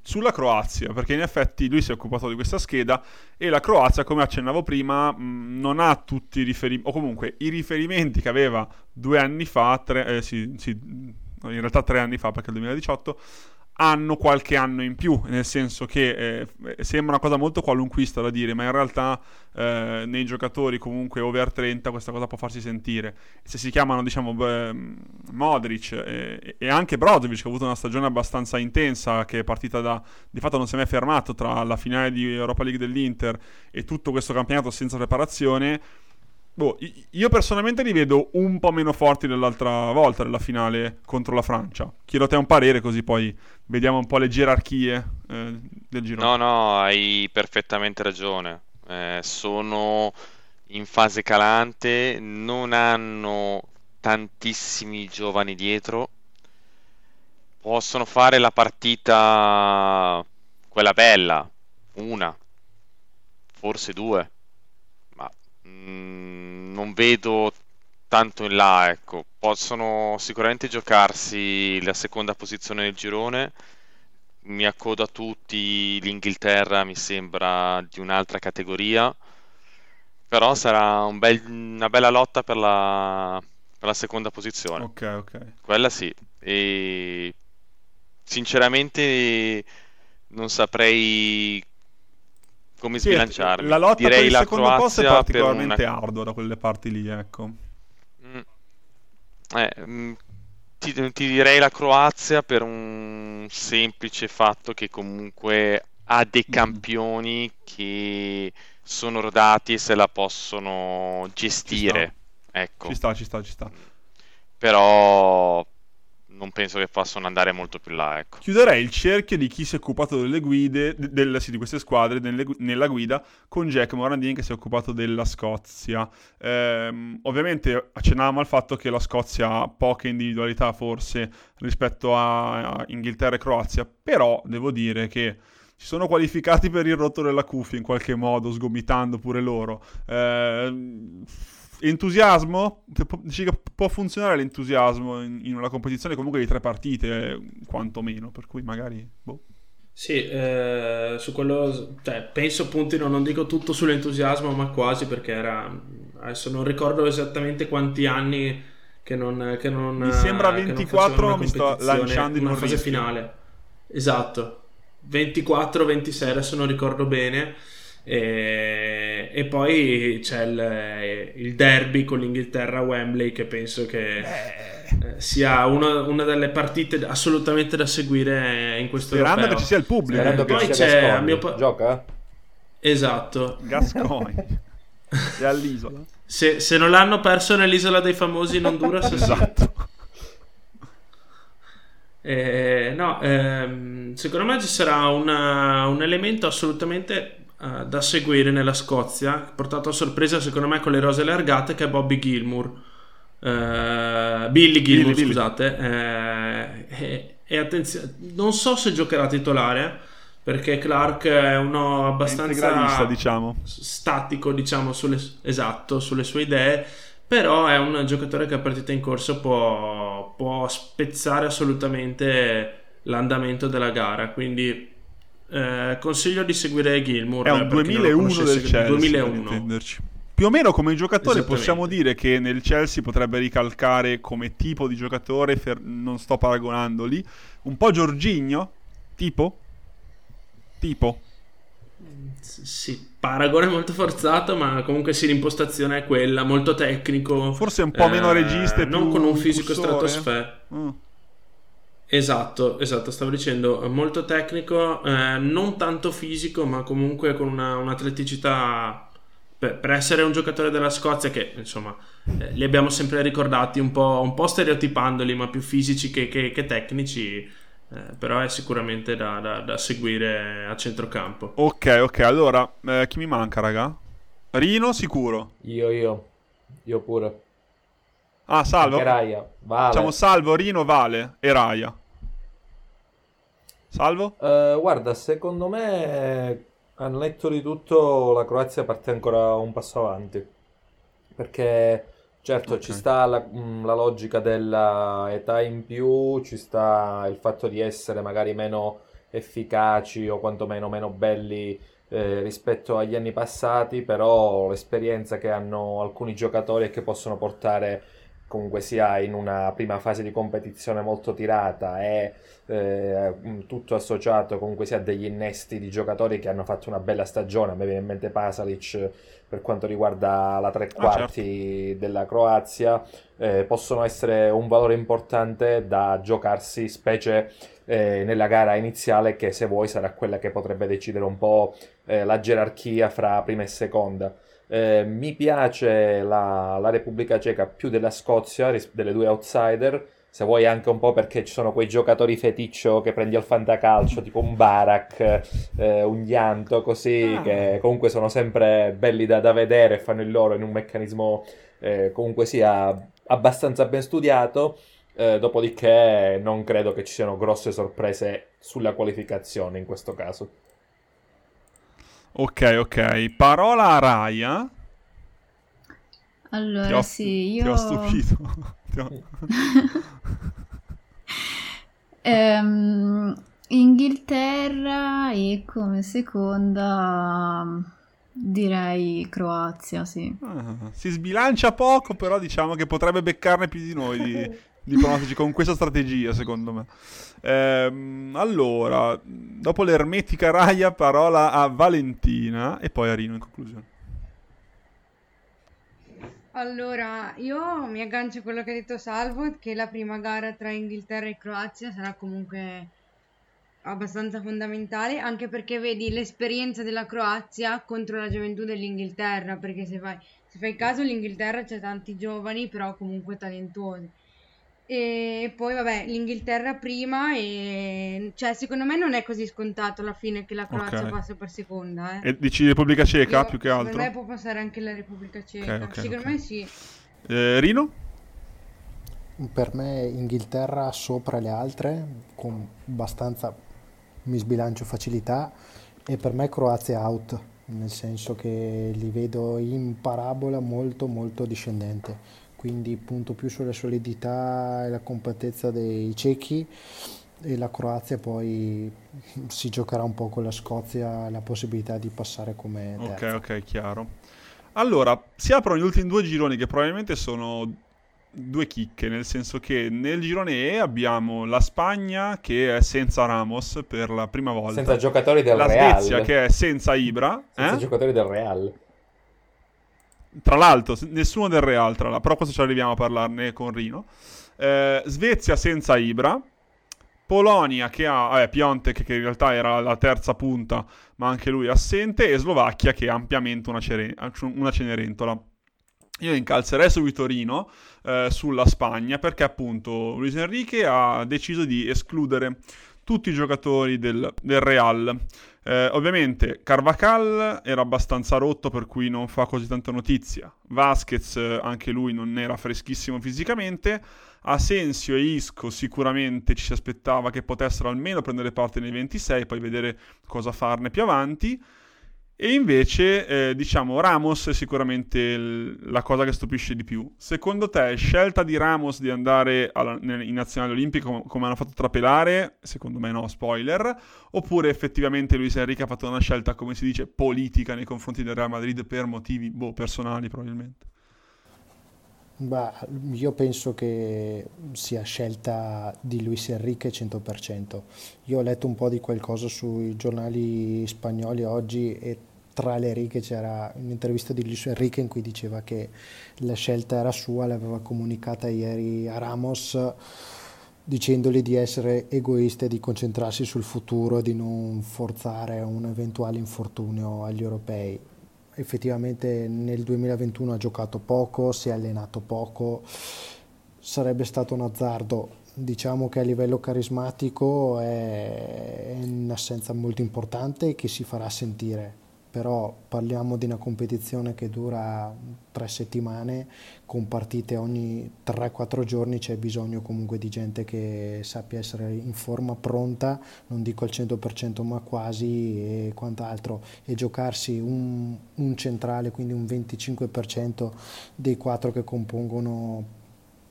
sulla Croazia, perché in effetti lui si è occupato di questa scheda e la Croazia, come accennavo prima, non ha tutti i riferimenti, o comunque i riferimenti che aveva 2 anni fa, in realtà 3 anni fa, perché il 2018 hanno qualche anno in più, nel senso che sembra una cosa molto qualunquista da dire, ma in realtà nei giocatori comunque over 30 questa cosa può farsi sentire. Se si chiamano, diciamo, Modric e anche Brozovic, che ha avuto una stagione abbastanza intensa, che è partita di fatto non si è mai fermato, tra la finale di Europa League dell'Inter e tutto questo campionato senza preparazione. Io personalmente li vedo un po' meno forti dell'altra volta, della finale contro la Francia. Chiedo a te un parere, così poi vediamo un po' le gerarchie del girone. No, hai perfettamente ragione. Sono in fase calante, non hanno tantissimi giovani dietro. Possono fare la partita, quella bella, una, forse due. Non vedo tanto in là, ecco. Possono sicuramente giocarsi la seconda posizione nel girone. Mi accodo a tutti, l'Inghilterra mi sembra di un'altra categoria, però sarà una bella lotta per la seconda posizione. Ok. Quella sì. E sinceramente non saprei come sbilanciarmi. La lotta direi per il secondo posto è particolarmente ardua da quelle parti lì, ecco. Ti direi la Croazia per un semplice fatto che comunque ha dei campioni che sono rodati e se la possono gestire. Ecco. Ci sta. Però non penso che possano andare molto più là, ecco. Chiuderei il cerchio di chi si è occupato delle guide di queste squadre nella guida con Jack Morandini, che si è occupato della Scozia. Ovviamente accennavamo al fatto che la Scozia ha poche individualità forse rispetto a Inghilterra e Croazia, però devo dire che si sono qualificati per il rotto della cuffia in qualche modo, sgomitando pure loro. Entusiasmo? Può funzionare l'entusiasmo in una competizione comunque di tre partite, quantomeno, per cui magari... Boh. Sì, su quello penso puntino, non dico tutto sull'entusiasmo, ma quasi, perché era... Adesso non ricordo esattamente quanti anni che non mi sembra 24, mi sto lanciando in una fase finale. Esatto. 24-26, adesso non ricordo bene, e poi c'è il derby con l'Inghilterra a Wembley, che penso che sia una delle partite assolutamente da seguire in questo europeo, sperando che ci sia il pubblico, poi c'è Gascogne. Gioca? Esatto, Gascogne è all'isola, se non l'hanno perso nell'isola dei famosi in Honduras. Esatto. Secondo me ci sarà un elemento assolutamente da seguire nella Scozia, portato a sorpresa secondo me con le rose allargate, che è Billy Gilmour. Scusate, e attenzione, non so se giocherà titolare, perché Clark è uno abbastanza statico, diciamo, sulle sue idee, però è un giocatore che a partita in corso può spezzare assolutamente l'andamento della gara, quindi consiglio di seguire Gilmour. È un 2001 del Chelsea, 2001. Più o meno come giocatore possiamo dire che nel Chelsea potrebbe ricalcare come tipo di giocatore, non sto paragonandoli, un po' Jorginho, tipo? Sì, paragone molto forzato, ma comunque sì, l'impostazione è quella, molto tecnico, forse un po' meno regista, non con un fisico stratosferico. Esatto, stavo dicendo, molto tecnico, non tanto fisico, ma comunque con un'atleticità per essere un giocatore della Scozia, che insomma li abbiamo sempre ricordati un po' stereotipandoli, ma più fisici che tecnici. Però è sicuramente da seguire a centrocampo. Ok, allora chi mi manca, raga? Rino sicuro. Io pure. Ah, Salvo. E Raia, vale. Diciamo Salvo, Rino, Vale e Raia. Salvo? Guarda, secondo me al netto di tutto la Croazia parte ancora un passo avanti, perché certo, okay, ci sta la logica dell'età in più, ci sta il fatto di essere magari meno efficaci o quantomeno meno belli rispetto agli anni passati, però l'esperienza che hanno alcuni giocatori e che possono portare comunque sia in una prima fase di competizione molto tirata e tutto associato comunque sia a degli innesti di giocatori che hanno fatto una bella stagione. A me viene in mente Pasalic per quanto riguarda la tre quarti, certo, della Croazia, possono essere un valore importante da giocarsi, specie nella gara iniziale, che se vuoi sarà quella che potrebbe decidere un po' la gerarchia fra prima e seconda. Mi piace la Repubblica Ceca più della Scozia, delle due outsider, se vuoi anche un po' perché ci sono quei giocatori feticcio che prendi al fantacalcio, tipo un Barak, un Gianto, così, che comunque sono sempre belli da vedere, fanno il loro in un meccanismo comunque sia abbastanza ben studiato. Dopodiché non credo che ci siano grosse sorprese sulla qualificazione in questo caso. Ok. Parola a Raia. Allora, io... Ti ho stupito. Inghilterra e come seconda direi Croazia, sì. Si sbilancia poco, però diciamo che potrebbe beccarne più di noi di pronostici con questa strategia, secondo me. Allora, dopo l'ermetica Raia, parola a Valentina e poi a Rino in conclusione. Allora, io mi aggancio a quello che ha detto Salvo, che la prima gara tra Inghilterra e Croazia sarà comunque abbastanza fondamentale, anche perché vedi l'esperienza della Croazia contro la gioventù dell'Inghilterra, perché se fai caso l'Inghilterra c'è tanti giovani però comunque talentuosi, e poi vabbè l'Inghilterra prima, e cioè secondo me non è così scontato alla fine che la Croazia passi per seconda. E dici Repubblica Ceca? Io, più che altro secondo me può passare anche la Repubblica Ceca, secondo me sì. Rino? Per me Inghilterra sopra le altre con abbastanza, mi sbilancio, facilità, e per me Croazia out, nel senso che li vedo in parabola molto molto discendente, quindi punto più sulla solidità e la compattezza dei cechi, e la Croazia poi si giocherà un po' con la Scozia la possibilità di passare come terza. Ok, chiaro. Allora si aprono gli ultimi due gironi che probabilmente sono due chicche, nel senso che nel girone E abbiamo la Spagna che è senza Ramos per la prima volta, senza giocatori del Real, la Svezia che è senza Ibra, senza giocatori del Real, tra l'altro nessuno del Real, però questo ci arriviamo a parlarne con Rino. Svezia senza Ibra, Polonia che ha Piontek, che in realtà era la terza punta ma anche lui assente, e Slovacchia che è ampiamente una Cenerentola. Io incalzerei subito Rino sulla Spagna, perché appunto Luis Enrique ha deciso di escludere tutti i giocatori del Real. Ovviamente Carvajal era abbastanza rotto, per cui non fa così tanta notizia. Vasquez anche lui non era freschissimo fisicamente. Asensio e Isco sicuramente ci si aspettava che potessero almeno prendere parte nei 26, poi vedere cosa farne più avanti. E invece, Ramos è sicuramente la cosa che stupisce di più. Secondo te, scelta di Ramos di andare in nazionale olimpica, come hanno fatto trapelare? Secondo me no, spoiler. Oppure effettivamente Luis Enrique ha fatto una scelta, come si dice, politica nei confronti del Real Madrid per motivi personali probabilmente? Io penso che sia scelta di Luis Enrique 100%. Io ho letto un po' di qualcosa sui giornali spagnoli oggi e tra le righe c'era un'intervista di Luis Enrique in cui diceva che la scelta era sua, l'aveva comunicata ieri a Ramos dicendogli di essere egoista e di concentrarsi sul futuro e di non forzare un eventuale infortunio agli europei. Effettivamente nel 2021 ha giocato poco, si è allenato poco, sarebbe stato un azzardo. Diciamo che a livello carismatico è un'assenza molto importante e che si farà sentire, però parliamo di una competizione che dura 3 settimane, con partite ogni 3-4 giorni, c'è bisogno comunque di gente che sappia essere in forma, pronta, non dico al 100% ma quasi, e quant'altro, e giocarsi un centrale, quindi un 25% dei 4 che compongono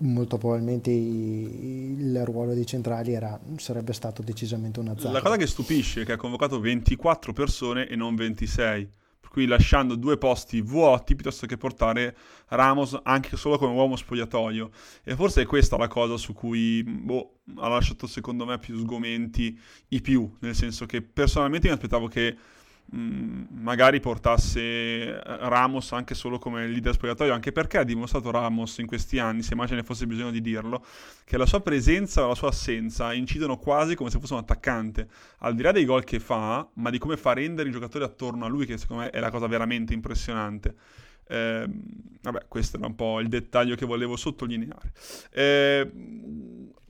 molto probabilmente il ruolo dei centrali sarebbe stato decisamente un azzardo. La cosa che stupisce è che ha convocato 24 persone e non 26, per cui lasciando 2 posti vuoti piuttosto che portare Ramos anche solo come uomo spogliatoio, e forse è questa la cosa su cui ha lasciato secondo me più sgomenti i più, nel senso che personalmente mi aspettavo che magari portasse Ramos anche solo come leader spogliatoio, anche perché ha dimostrato Ramos in questi anni, se mai ce ne fosse bisogno di dirlo, che la sua presenza o la sua assenza incidono quasi come se fosse un attaccante, al di là dei gol che fa, ma di come fa rendere i giocatori attorno a lui, che secondo me è la cosa veramente impressionante. Questo era un po' il dettaglio che volevo sottolineare.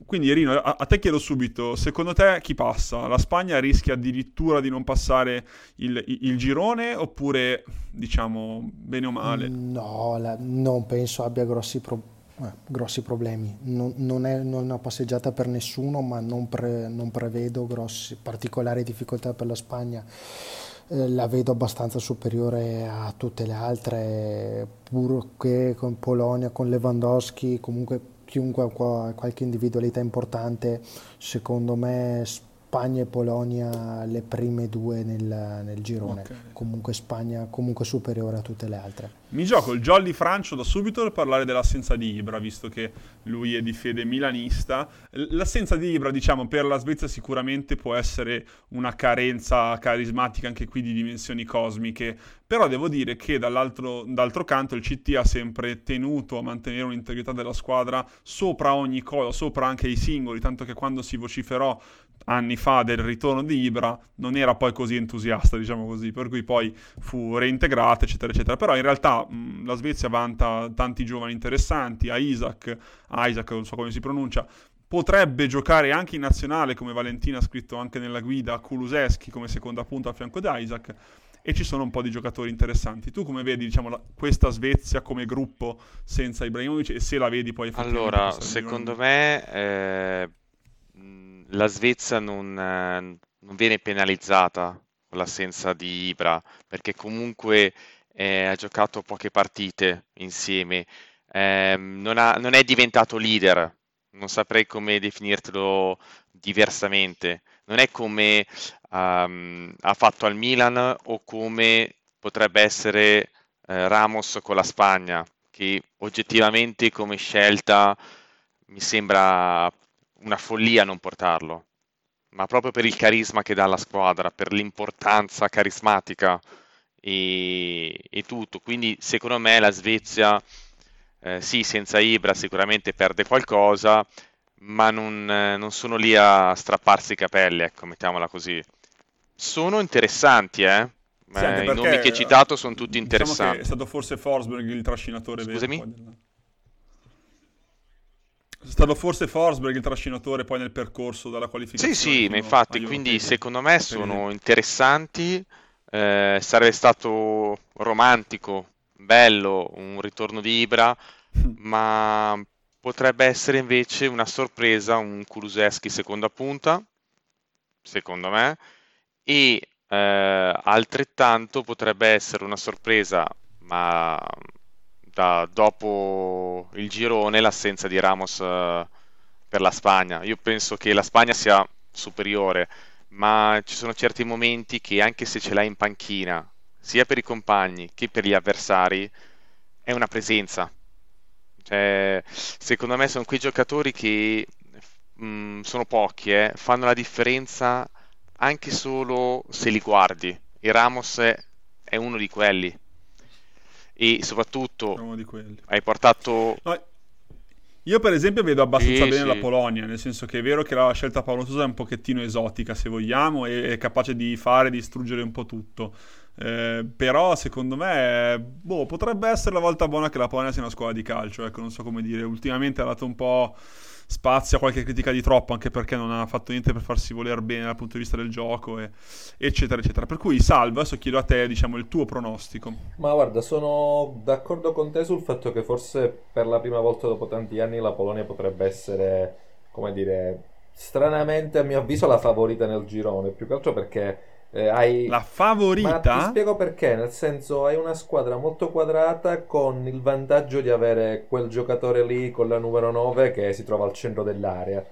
Quindi Rino, a te chiedo subito, secondo te chi passa? La Spagna rischia addirittura di non passare il girone, oppure diciamo bene o male? No, non penso abbia grossi problemi, non è una passeggiata per nessuno, ma non prevedo particolari difficoltà per la Spagna. La vedo abbastanza superiore a tutte le altre, pur che con Polonia, con Lewandowski, comunque chiunque ha qualche individualità importante. Secondo me Spagna e Polonia le prime due nel girone. Comunque Spagna comunque superiore a tutte le altre. Mi gioco il jolly Francio da subito per parlare dell'assenza di Ibra, visto che lui è di fede milanista. L'assenza di Ibra, diciamo, per la Svezia sicuramente può essere una carenza carismatica anche qui di dimensioni cosmiche, però devo dire che d'altro canto il CT ha sempre tenuto a mantenere un'integrità della squadra sopra ogni cosa, sopra anche i singoli, tanto che quando si vociferò anni fa del ritorno di Ibra non era poi così entusiasta, diciamo così, per cui poi fu reintegrata, eccetera eccetera. Però in realtà la Svezia vanta tanti giovani interessanti, a Isaac, non so come si pronuncia, potrebbe giocare anche in nazionale, come Valentina ha scritto anche nella guida, Kulusevski come seconda punta a fianco di Isaac, e ci sono un po' di giocatori interessanti. Tu come vedi, diciamo, questa Svezia come gruppo senza Ibrahimovic, e se la vedi poi effettivamente? Allora, secondo me la Svezia non viene penalizzata con l'assenza di Ibra, perché comunque ha giocato poche partite insieme, non è diventato leader, non saprei come definirtelo diversamente, non è come ha fatto al Milan o come potrebbe essere Ramos con la Spagna, che oggettivamente come scelta mi sembra una follia non portarlo, ma proprio per il carisma che dà alla squadra, per l'importanza carismatica e tutto. Quindi secondo me la Svezia sì, senza Ibra sicuramente perde qualcosa, ma non sono lì a strapparsi i capelli, ecco, mettiamola così. Sono interessanti, sì, anche perché i nomi che hai citato sono tutti interessanti, diciamo che è stato forse Forsberg il trascinatore. Scusami? È stato forse Forsberg il trascinatore poi nel percorso dalla qualificazione. Sì, ma infatti, quindi secondo me sono interessanti, sarebbe stato romantico, bello un ritorno di Ibra, ma potrebbe essere invece una sorpresa un Kulusevski seconda punta, secondo me, e altrettanto potrebbe essere una sorpresa, ma dopo il girone, l'assenza di Ramos per la Spagna. Io penso che la Spagna sia superiore, ma ci sono certi momenti che anche se ce l'hai in panchina, sia per i compagni che per gli avversari, è una presenza. Cioè, secondo me sono quei giocatori che sono pochi, fanno la differenza anche solo se li guardi, e Ramos è uno di quelli. E soprattutto hai portato... No, io per esempio vedo abbastanza bene la Polonia, nel senso che è vero che la scelta Paolo Sosa è un pochettino esotica, se vogliamo, e è capace di fare, distruggere un po' tutto, però secondo me potrebbe essere la volta buona che la Polonia sia una squadra di calcio, ecco, non so come dire. Ultimamente ha dato un po' spazio a qualche critica di troppo, anche perché non ha fatto niente per farsi voler bene dal punto di vista del gioco, eccetera eccetera. Per cui, Salvo, adesso chiedo a te, diciamo, il tuo pronostico. Ma guarda, sono d'accordo con te sul fatto che forse per la prima volta dopo tanti anni la Polonia potrebbe essere, come dire, stranamente a mio avviso la favorita nel girone, più che altro perché hai la favorita. Ma ti spiego perché, nel senso, hai una squadra molto quadrata, con il vantaggio di avere quel giocatore lì con la numero 9 che si trova al centro dell'area,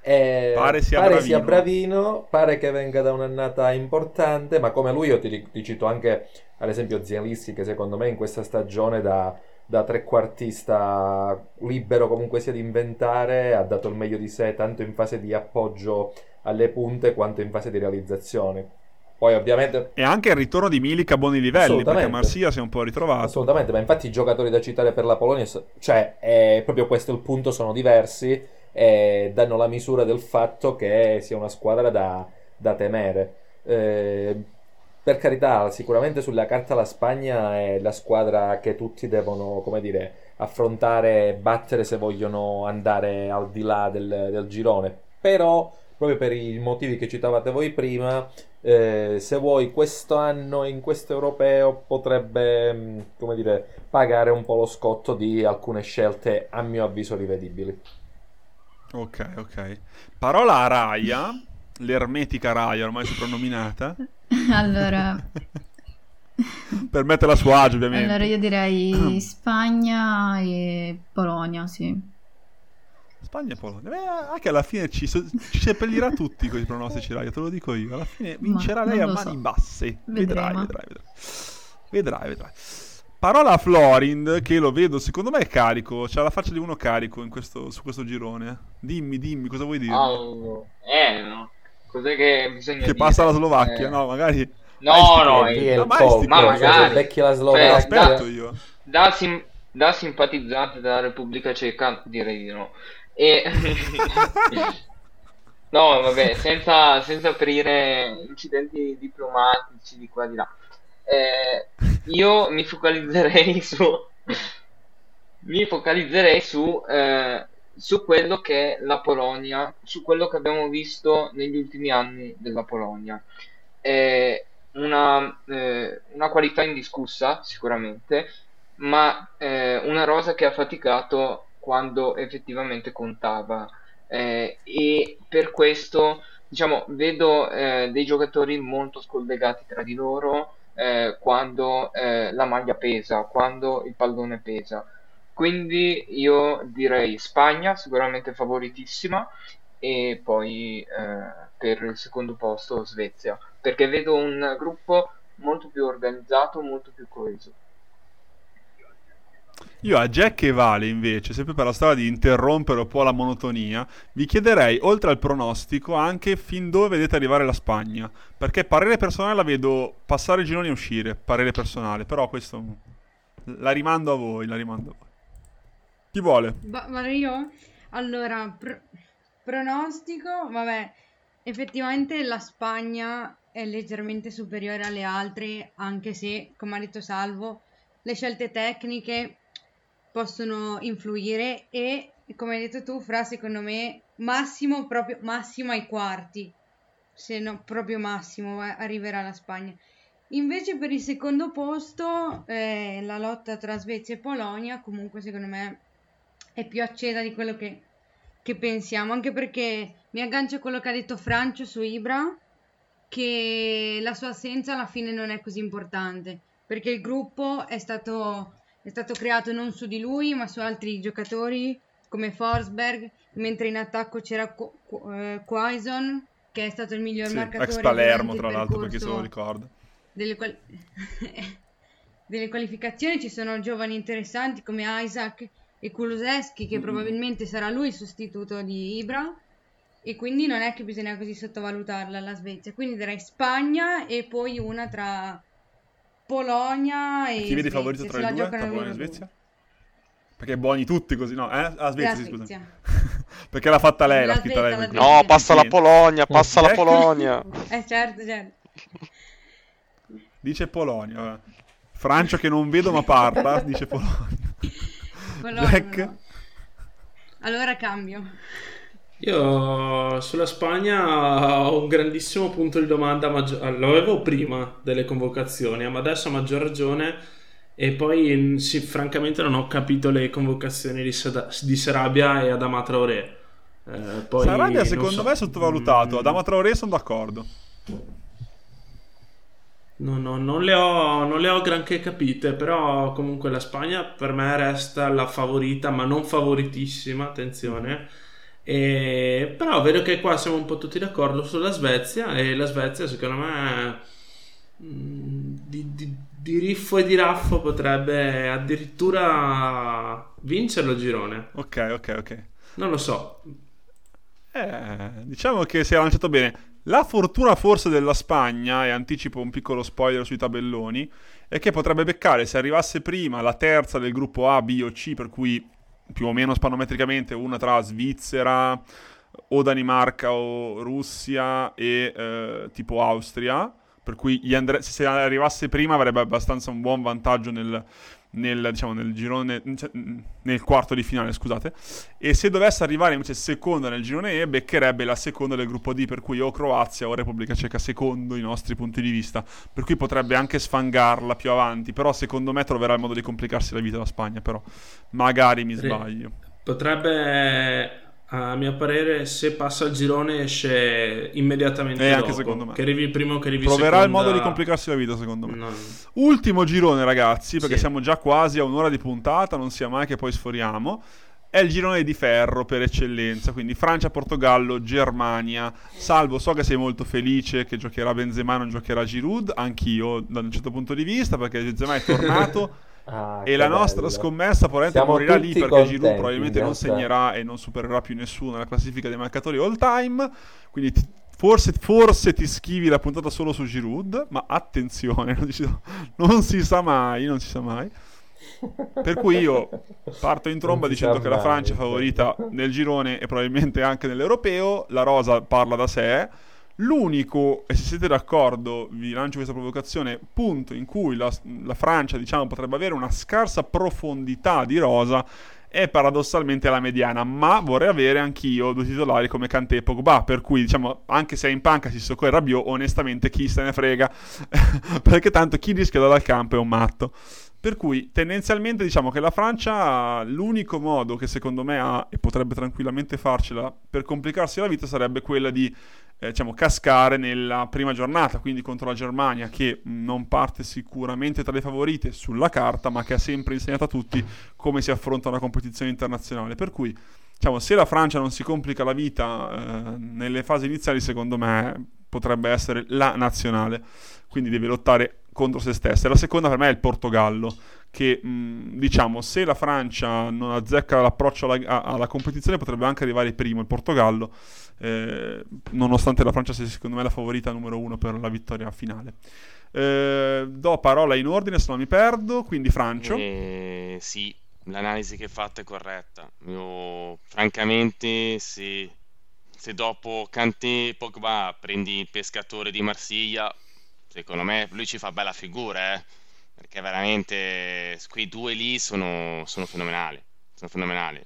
e pare sia bravino, pare che venga da un'annata importante, ma come lui io ti cito anche ad esempio Zielinski, che secondo me in questa stagione da trequartista libero, comunque sia, di inventare, ha dato il meglio di sé tanto in fase di appoggio alle punte quanto in fase di realizzazione. Poi ovviamente... E anche il ritorno di Milik a buoni livelli, perché Marsiglia si è un po' ritrovato. Assolutamente, ma infatti i giocatori da citare per la Polonia, cioè, è proprio questo il punto, sono diversi e danno la misura del fatto che sia una squadra da temere. Per carità, sicuramente sulla carta la Spagna è la squadra che tutti devono, come dire, affrontare e battere se vogliono andare al di là del girone, però... proprio per i motivi che citavate voi prima, se vuoi questo anno in questo europeo potrebbe, come dire, pagare un po' lo scotto di alcune scelte a mio avviso rivedibili. Ok. Parola a Raya, l'ermetica Raya ormai soprannominata. Allora... per metterla a suo agio, ovviamente. Allora io direi Spagna e Polonia, sì. Spagna e Polonia, anche alla fine ci seppellirà tutti con i pronostici, Raya, te lo dico io, alla fine vincerà lei a mani basse, vedrai. Parola a Florin, che lo vedo, secondo me è carico, c'ha la faccia di uno carico in questo, su questo girone. Dimmi, cosa vuoi dire? Oh, no. Cos'è che bisogna dire? Che passa la Slovacchia, no, magari... magari becchi la Slovacchia. Aspetto io. Da simpatizzante della Repubblica Ceca, direi di no. E... no, vabbè, senza aprire incidenti diplomatici di qua di là. Io mi focalizzerei su quello che è la Polonia, su quello che abbiamo visto negli ultimi anni della Polonia. Una qualità indiscussa sicuramente, ma una rosa che ha faticato quando effettivamente contava, e per questo diciamo vedo dei giocatori molto scollegati tra di loro quando la maglia pesa, quando il pallone pesa. Quindi io direi Spagna sicuramente favoritissima, e poi per il secondo posto Svezia, perché vedo un gruppo molto più organizzato, molto più coeso. Io a Jack e Vale invece, sempre per la strada di interrompere un po' la monotonia, vi chiederei, oltre al pronostico, anche fin dove vedete arrivare la Spagna, perché parere personale la vedo passare il girone e uscire, parere personale, però questo la rimando a voi. Chi vuole? Vado io? Allora, pronostico, vabbè, effettivamente la Spagna è leggermente superiore alle altre, anche se, come ha detto Salvo, le scelte tecniche possono influire, e come hai detto tu, Fra, secondo me massimo ai quarti, se no proprio massimo arriverà la Spagna. Invece per il secondo posto la lotta tra Svezia e Polonia comunque secondo me è più accesa di quello che pensiamo, anche perché mi aggancio a quello che ha detto Francio su Ibra, che la sua assenza alla fine non è così importante, perché il gruppo è stato creato non su di lui ma su altri giocatori come Forsberg, mentre in attacco c'era Quaison, che è stato il miglior marcatore, ex Palermo tra l'altro, perché se lo ricordo, delle qualificazioni. Ci sono giovani interessanti come Isaac e Kulusevski, che probabilmente sarà lui il sostituto di Ibra, e quindi non è che bisogna così sottovalutarla la Svezia. Quindi direi Spagna e poi una tra Polonia e chi vedi favorito tra le due, tra Polonia e Svezia? Perché buoni tutti così, no? A Svezia, sì, scusa. Perché l'ha fatta lei, l'ha scritta lei. No, passa la Polonia, passa la Polonia. Certo. Dice Polonia. Francia, che non vedo ma parla, dice Polonia. Jack. No. Allora cambio. Io sulla Spagna ho un grandissimo punto di domanda, lo avevo prima delle convocazioni, ma adesso a maggior ragione, e poi sì, francamente non ho capito le convocazioni di Sarabia e Adama Traoré. Poi, Sarabia secondo me è sottovalutato, Adama Traoré sono d'accordo. No, non le ho granché capite, però comunque la Spagna per me resta la favorita, ma non favoritissima, attenzione. Però vedo che qua siamo un po' tutti d'accordo sulla Svezia, e la Svezia secondo me di riffo e di raffo potrebbe addirittura vincere lo girone. Ok. Non lo so, diciamo che si è lanciato bene. La fortuna forse della Spagna, e anticipo un piccolo spoiler sui tabelloni, è che potrebbe beccare, se arrivasse prima, la terza del gruppo A, B o C, per cui più o meno spannometricamente una tra Svizzera o Danimarca o Russia e tipo Austria, per cui se arrivasse prima avrebbe abbastanza un buon vantaggio nel girone, nel quarto di finale, scusate. E se dovesse arrivare invece seconda nel girone E, beccherebbe la seconda del gruppo D, per cui o Croazia o Repubblica Ceca, secondo i nostri punti di vista, per cui potrebbe anche sfangarla più avanti, però secondo me troverà il modo di complicarsi la vita la Spagna, però magari mi sbaglio. Potrebbe, a mio parere, se passa il girone esce immediatamente dopo, anche secondo me, che arrivi primo, che arrivi proverà seconda, il modo di complicarsi la vita secondo me. Ultimo girone, ragazzi, perché sì, siamo già quasi a un'ora di puntata, non sia mai che poi sforiamo. È il girone di ferro per eccellenza, quindi Francia, Portogallo, Germania. Salvo, so che sei molto felice che giocherà Benzema e non giocherà Giroud, anch'io da un certo punto di vista, perché Benzema è tornato E la nostra scommessa probabilmente morirà lì, perché Giroud probabilmente non segnerà e non supererà più nessuno nella classifica dei marcatori all time, quindi forse ti schivi la puntata solo su Giroud, ma attenzione, non si sa mai. Per cui io parto in tromba dicendo che la Francia è favorita nel girone e probabilmente anche nell'europeo. La rosa parla da sé. L'unico, e se siete d'accordo vi lancio questa provocazione, punto in cui la Francia, diciamo, potrebbe avere una scarsa profondità di rosa è paradossalmente la mediana, ma vorrei avere anch'io due titolari come Kanté e Pogba, per cui, diciamo, anche se è in panca Sissoko e Rabiot, onestamente chi se ne frega perché tanto chi rischia dal campo è un matto. Per cui tendenzialmente diciamo che la Francia, l'unico modo che secondo me ha e potrebbe tranquillamente farcela per complicarsi la vita sarebbe quella di cascare nella prima giornata, quindi contro la Germania, che non parte sicuramente tra le favorite sulla carta, ma che ha sempre insegnato a tutti come si affronta una competizione internazionale. Per cui diciamo, se la Francia non si complica la vita nelle fasi iniziali, secondo me potrebbe essere la nazionale, quindi deve lottare contro se stessa. La seconda per me è il Portogallo, che diciamo, se la Francia non azzecca l'approccio alla competizione potrebbe anche arrivare primo il Portogallo, nonostante la Francia sia secondo me la favorita numero uno per la vittoria finale. Do parola in ordine, se no mi perdo, quindi Francio. Sì, l'analisi che hai fatto è corretta. Io francamente se dopo Kanté Pogba prendi il pescatore di Marsiglia, secondo me lui ci fa bella figura, perché veramente quei due lì sono fenomenali.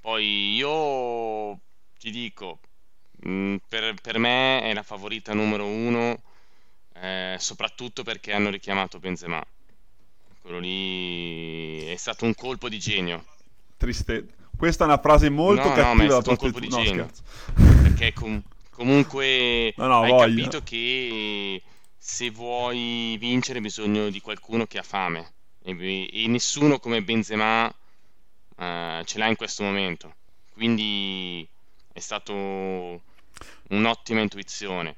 Poi io ti dico, per me è la favorita numero uno, soprattutto perché hanno richiamato Benzema. Quello lì è stato un colpo di genio. Triste. Questa è una frase molto cattiva. No, ma è stato un colpo di genio. Scherzo. Perché comunque hai capito che se vuoi vincere hai bisogno di qualcuno che ha fame, e nessuno come Benzema ce l'ha in questo momento, quindi è stato un'ottima intuizione.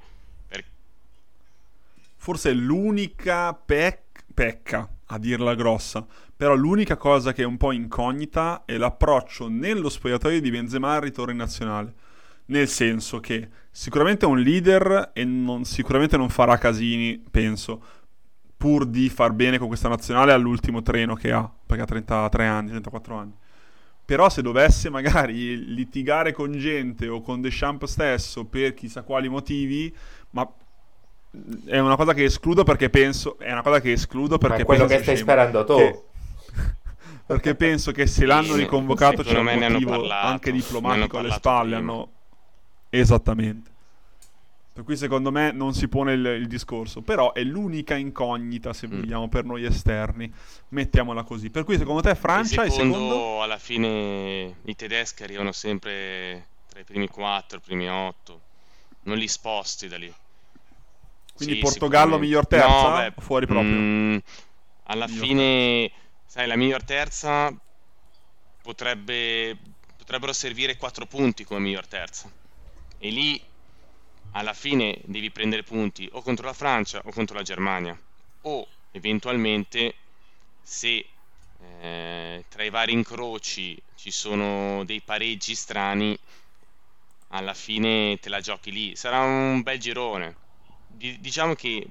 Forse l'unica pecca, a dirla grossa, però l'unica cosa che è un po' incognita è l'approccio nello spogliatoio di Benzema al ritorno in nazionale. Nel senso che sicuramente è un leader e sicuramente non farà casini, penso, pur di far bene con questa nazionale all'ultimo treno che ha, perché ha 34 anni. Però se dovesse magari litigare con gente o con Deschamps stesso per chissà quali motivi, ma è una cosa che escludo perché penso... ma è quello che stai sperando tu. Perché penso che se l'hanno riconvocato c'è un motivo anche diplomatico alle spalle, esattamente, per cui secondo me non si pone il discorso, però è l'unica incognita, se vogliamo, per noi esterni, mettiamola così. Per cui secondo te Francia e secondo alla fine i tedeschi arrivano sempre tra i primi 4, primi 8, non li sposti da lì, quindi sì, Portogallo miglior terza, fuori proprio alla fine terza. Sai, la miglior terza potrebbero servire 4 punti come miglior terza, e lì alla fine devi prendere punti o contro la Francia o contro la Germania, o eventualmente se tra i vari incroci ci sono dei pareggi strani, alla fine te la giochi lì. Sarà un bel girone, diciamo che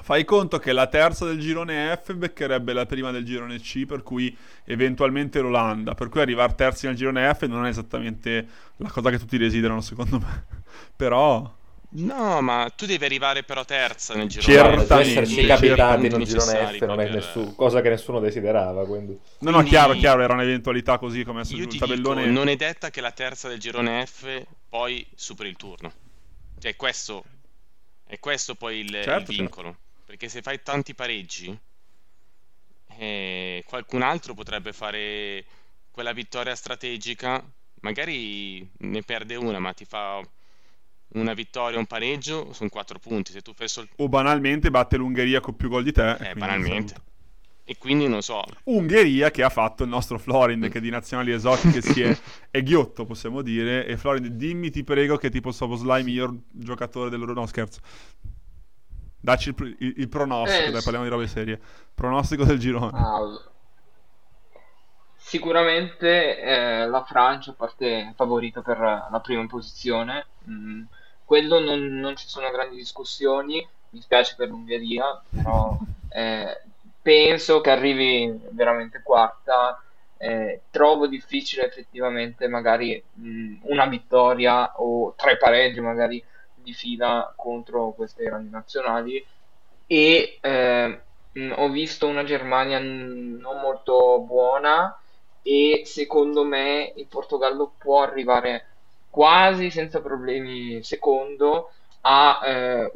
fai conto che la terza del girone F beccherebbe la prima del girone C, per cui eventualmente l'Olanda, per cui arrivare terzi nel girone F non è esattamente la cosa che tutti desiderano, secondo me. Però no, ma tu devi arrivare però terza nel girone F, esserci capitati nel girone F non è cosa che nessuno desiderava, quindi quindi, chiaro, era un'eventualità così come è sul tabellone. Dico, non è detta che la terza del girone F poi superi il turno, cioè questo poi il vincolo. Perché se fai tanti pareggi, qualcun altro potrebbe fare quella vittoria strategica, magari ne perde una, ma ti fa una vittoria, un pareggio, sono 4 punti. Se tu fai o banalmente batte l'Ungheria con più gol di te. Banalmente. E quindi non so. Ungheria che ha fatto il nostro Florin, che di nazionali esotiche è ghiotto, possiamo dire. E Florin, dimmi ti prego che tipo Soboslai miglior giocatore dell'Euro. No, scherzo. Dacci il pronostico, dai, parliamo di robe serie. Pronostico del girone. Sicuramente la Francia parte favorita per la prima posizione. Quello non ci sono grandi discussioni. Mi spiace per l'Ungheria, però penso che arrivi veramente quarta. Trovo difficile effettivamente magari una vittoria o tre pareggi magari di fila contro queste grandi nazionali, e ho visto una Germania non molto buona, e secondo me il Portogallo può arrivare quasi senza problemi secondo a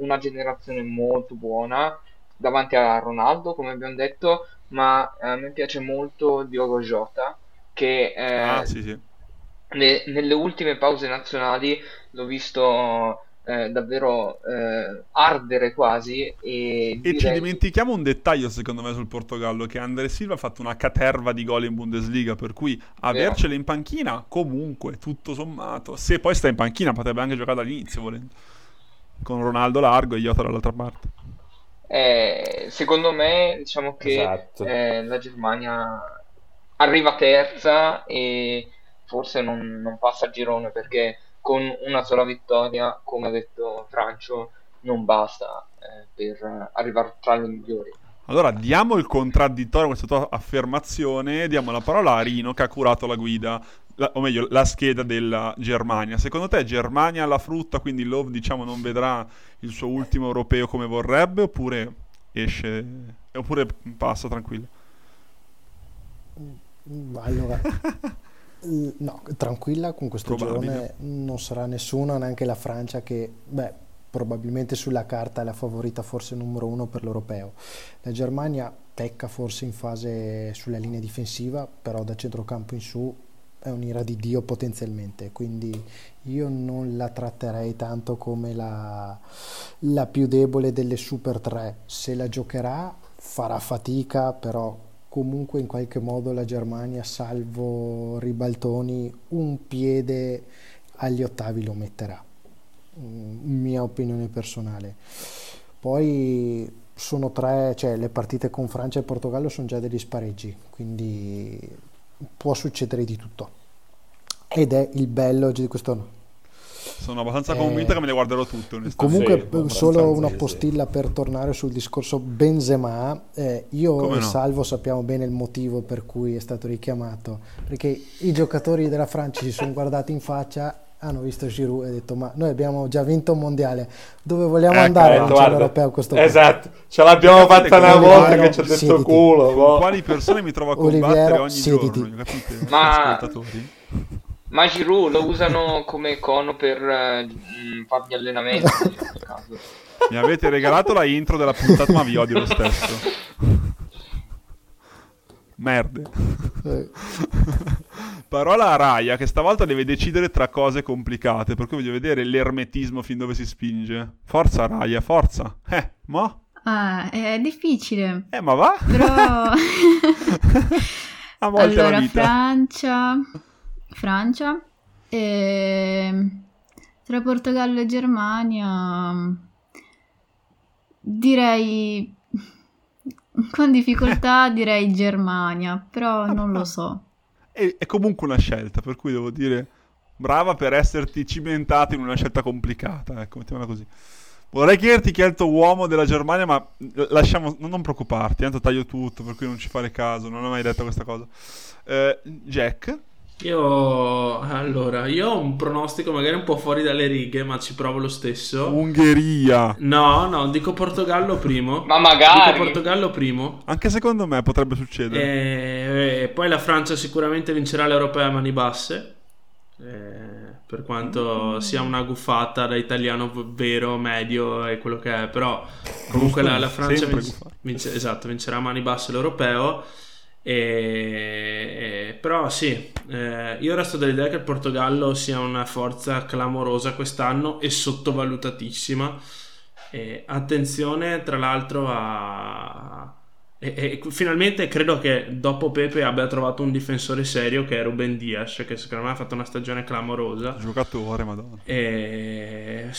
una generazione molto buona davanti a Ronaldo, come abbiamo detto, ma a me piace molto Diogo Jota, che sì. Nelle ultime pause nazionali l'ho visto davvero ardere quasi, e ci dimentichiamo un dettaglio secondo me sul Portogallo, che André Silva ha fatto una caterva di gol in Bundesliga, per cui avercela in panchina comunque tutto sommato, se poi sta in panchina potrebbe anche giocare dall'inizio volendo, con Ronaldo largo e Jota dall'altra parte. Secondo me diciamo che la Germania arriva terza e forse non passa il girone, perché con una sola vittoria, come ha detto Francio, non basta per arrivare tra le migliori. Allora diamo il contraddittorio a questa tua affermazione, diamo la parola a Rino, che ha curato la guida, o meglio la scheda della Germania. Secondo te Germania alla frutta, quindi Löw diciamo non vedrà il suo ultimo europeo come vorrebbe, oppure esce, oppure passa tranquillo? Allora no, tranquilla con questo girone non sarà nessuna, neanche la Francia, che probabilmente sulla carta è la favorita, forse numero uno per l'europeo. La Germania pecca forse in fase sulla linea difensiva, però da centrocampo in su è un'ira di Dio potenzialmente, quindi io non la tratterei tanto come la più debole delle super tre. Se la giocherà farà fatica, però comunque in qualche modo la Germania, salvo ribaltoni, un piede agli ottavi lo metterà, mia opinione personale. Poi sono tre, cioè le partite con Francia e Portogallo sono già degli spareggi, quindi può succedere di tutto, ed è il bello di questo anno. Sono abbastanza convinta che me le guarderò tutte. Comunque solo una postilla per tornare sul discorso Benzema. Io e Salvo sappiamo bene il motivo per cui è stato richiamato, perché i giocatori della Francia si sono guardati in faccia, hanno visto Giroud e hanno detto: ma noi abbiamo già vinto un mondiale, dove vogliamo andare? All'europeo questo esatto, ce l'abbiamo fatta una volta che ci ha detto sediti. Culo boh. Con quali persone mi trovo a combattere ogni giorno, capite? Ma Giroud lo usano come cono per fargli allenamenti. Mi avete regalato la intro della puntata, ma vi odio lo stesso. Merde. Parola a Raya, che stavolta deve decidere tra cose complicate, per cui voglio vedere l'ermetismo fin dove si spinge. Forza Raya, forza. Mo? Ah, è difficile. Ma va? Però... a volte allora, la vita. Francia. Tra Portogallo e Germania direi... con difficoltà direi Germania, però non lo so. È comunque una scelta, per cui devo dire brava per esserti cimentato in una scelta complicata, ecco, mettiamola così. Vorrei chiederti chi è il tuo uomo della Germania, ma lasciamo, non preoccuparti, tanto taglio tutto, per cui non ci fare caso, non ho mai detto questa cosa. Jack? Io ho un pronostico magari un po' fuori dalle righe, ma ci provo lo stesso. Ungheria. No, dico Portogallo primo. Ma magari. Dico Portogallo primo. Anche secondo me potrebbe succedere. Poi la Francia sicuramente vincerà l'Europea a mani basse, per quanto sia una guffata da italiano vero, medio e quello che è. Però comunque la Francia vincerà a mani basse l'Europeo. Però sì, io resto dell'idea che il Portogallo sia una forza clamorosa quest'anno e sottovalutatissima. Attenzione tra l'altro a E finalmente credo che dopo Pepe abbia trovato un difensore serio, che è Ruben Dias, che secondo me ha fatto una stagione clamorosa. Giocatore, madonna. E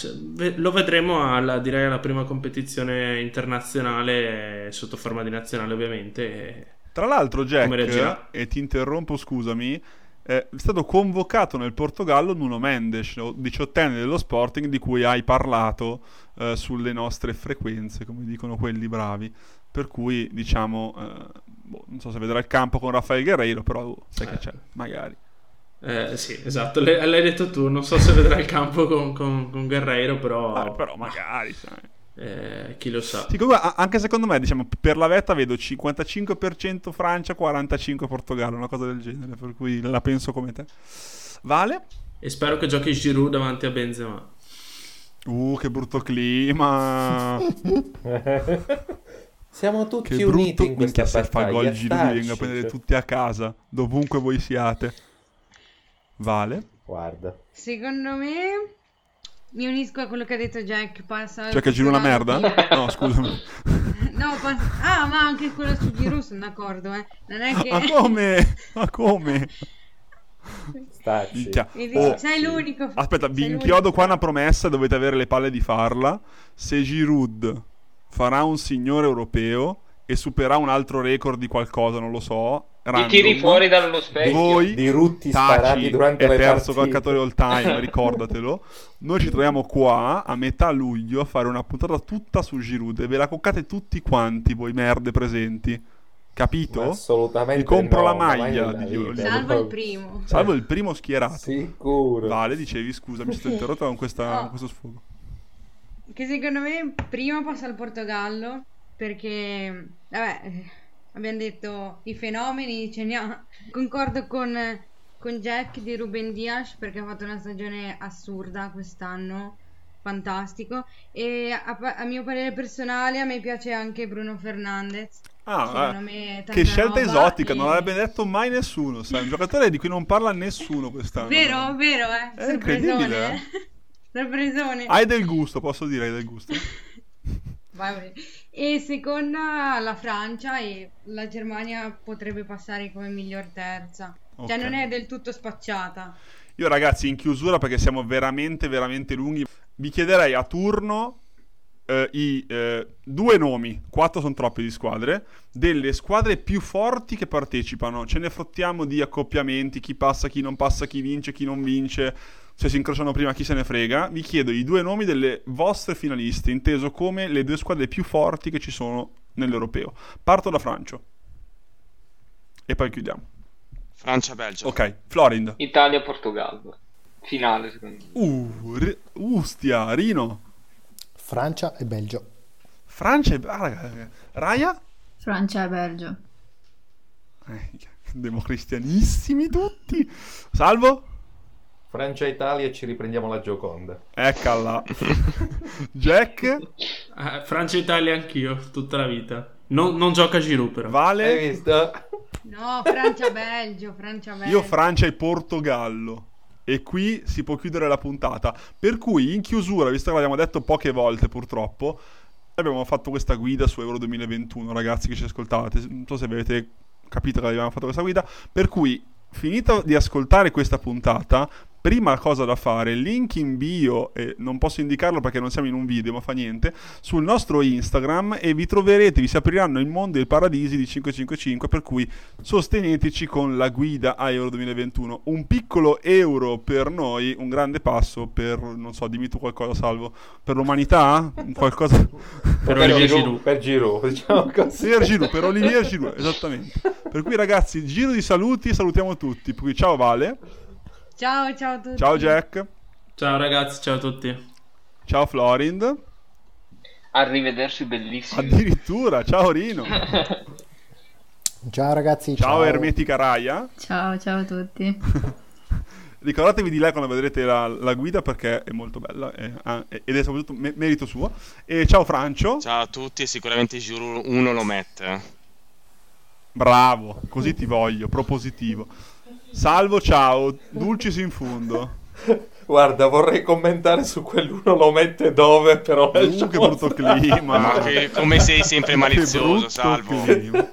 lo vedremo alla prima competizione internazionale sotto forma di nazionale, ovviamente. Tra l'altro, Jack, e ti interrompo, scusami, è stato convocato nel Portogallo Nuno Mendes, 18enne dello Sporting, di cui hai parlato sulle nostre frequenze, come dicono quelli bravi. Per cui, diciamo, non so se vedrà il campo con Rafael Guerreiro, però sai che c'è, magari. Sì, esatto, l'hai detto tu, non so se vedrà il campo con Guerreiro, però... però magari, sai. Chi lo sa. Sì, comunque, anche secondo me, diciamo, per la vetta vedo 55% Francia, 45% Portogallo, una cosa del genere, per cui la penso come te. Vale? E spero che giochi Giroud davanti a Benzema. Che brutto clima! Siamo tutti che uniti in questa battaglia. Se fa gol Giroud, venga a prendere tutti a casa, dovunque voi siate. Vale? Guarda. Secondo me, mi unisco a quello che ha detto Jack. Cioè che Giroud è una merda? No, scusami. Ma anche quello su Giroud sono d'accordo, Non è che... Ma come? Stacci. Sei l'unico. Aspetta, vi inchiodo qua una promessa, dovete avere le palle di farla. Se Giroud farà un signore europeo e supererà un altro record di qualcosa, non lo so, random, ti tiri fuori dallo specchio. Voi di rutti sparati durante le partite, è terzo calciatore all time, ricordatelo. Noi ci troviamo qua a metà luglio a fare una puntata tutta su Giroud e ve la coccate tutti quanti voi merde presenti, capito? Assolutamente. Mi compro la maglia di Giroud. Salvo il primo schierato. Sicuro. Vale, dicevi, scusa, mi sono interrotto con questo sfogo. Che secondo me prima passa il Portogallo, perché abbiamo detto i fenomeni, concordo con Jack di Ruben Dias, perché ha fatto una stagione assurda quest'anno, fantastico, e a mio parere personale a me piace anche Bruno Fernandes. Me che scelta esotica, non l'avrebbe detto mai nessuno, sai? Un giocatore di cui non parla nessuno quest'anno. Vero, è incredibile, sorpresone. Hai del gusto, posso dire, hai del gusto. Vabbè. E seconda la Francia, e la Germania potrebbe passare come miglior terza, okay. Non è del tutto spacciata. Io, ragazzi, in chiusura, perché siamo veramente veramente lunghi, vi chiederei a turno due nomi, 4 sono troppi di squadre, delle squadre più forti che partecipano. Ce ne frottiamo di accoppiamenti, chi passa, chi non passa, chi vince, chi non vince, se si incrociano prima chi se ne frega. Vi chiedo i 2 nomi delle vostre finaliste, inteso come le 2 squadre più forti che ci sono nell'europeo. Parto da Francia e poi chiudiamo. Francia-Belgio. Ok, Florindo. Italia-Portogallo finale, secondo me. Ustia, Rino. Francia e Belgio. Raia? Francia e Belgio. Democristianissimi tutti. Salvo? Francia, Italia, ci riprendiamo la Gioconda. Eccala. Jack? Francia, Italia anch'io, tutta la vita. Non gioca Giroud, però. Vale? Hai visto? No, Francia, Belgio. Io Francia e Portogallo. E qui si può chiudere la puntata. Per cui, in chiusura, visto che l'abbiamo detto poche volte purtroppo, abbiamo fatto questa guida su Euro 2021, ragazzi che ci ascoltate. Non so se avete capito che abbiamo fatto questa guida. Per cui, finito di ascoltare questa puntata, prima cosa da fare, link in bio, e non posso indicarlo perché non siamo in un video, ma fa niente, sul nostro Instagram, e vi troverete, vi si apriranno il mondo e i paradisi di 555, per cui sosteneteci con la guida a Euro 2021. Un piccolo euro per noi, un grande passo per, non so, dimmi tu qualcosa, Salvo, per l'umanità? Qualcosa? Per Olivier Giroud, esattamente. Per cui, ragazzi, giro di saluti, salutiamo tutti, per cui ciao Vale. Ciao a tutti. Ciao Jack. Ciao ragazzi, ciao a tutti. Ciao Florind. Arrivederci bellissimo. Addirittura, ciao Rino. Ciao ragazzi, ciao. Ermetica Raia. Ciao a tutti. Ricordatevi di lei quando vedrete la guida, perché è molto bella ed è soprattutto merito suo. E ciao Francio. Ciao a tutti, e sicuramente Giroud 1 lo mette. Bravo, così ti voglio, propositivo. Salvo, ciao, dulcis in fundo. Guarda, vorrei commentare su quell'uno lo mette dove, però che brutto clima. Ma che, come sei sempre malizioso, Salvo. Clima.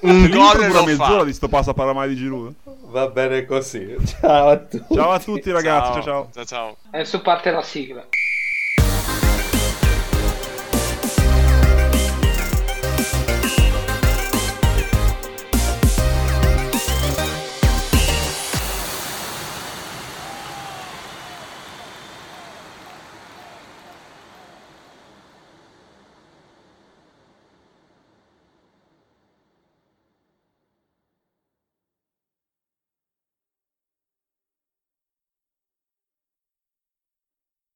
Un gol per mezz'ora fa. Di sto passaparamai di Giroud. Va bene così. Ciao a tutti. Ciao a tutti ragazzi, ciao. Adesso parte la sigla.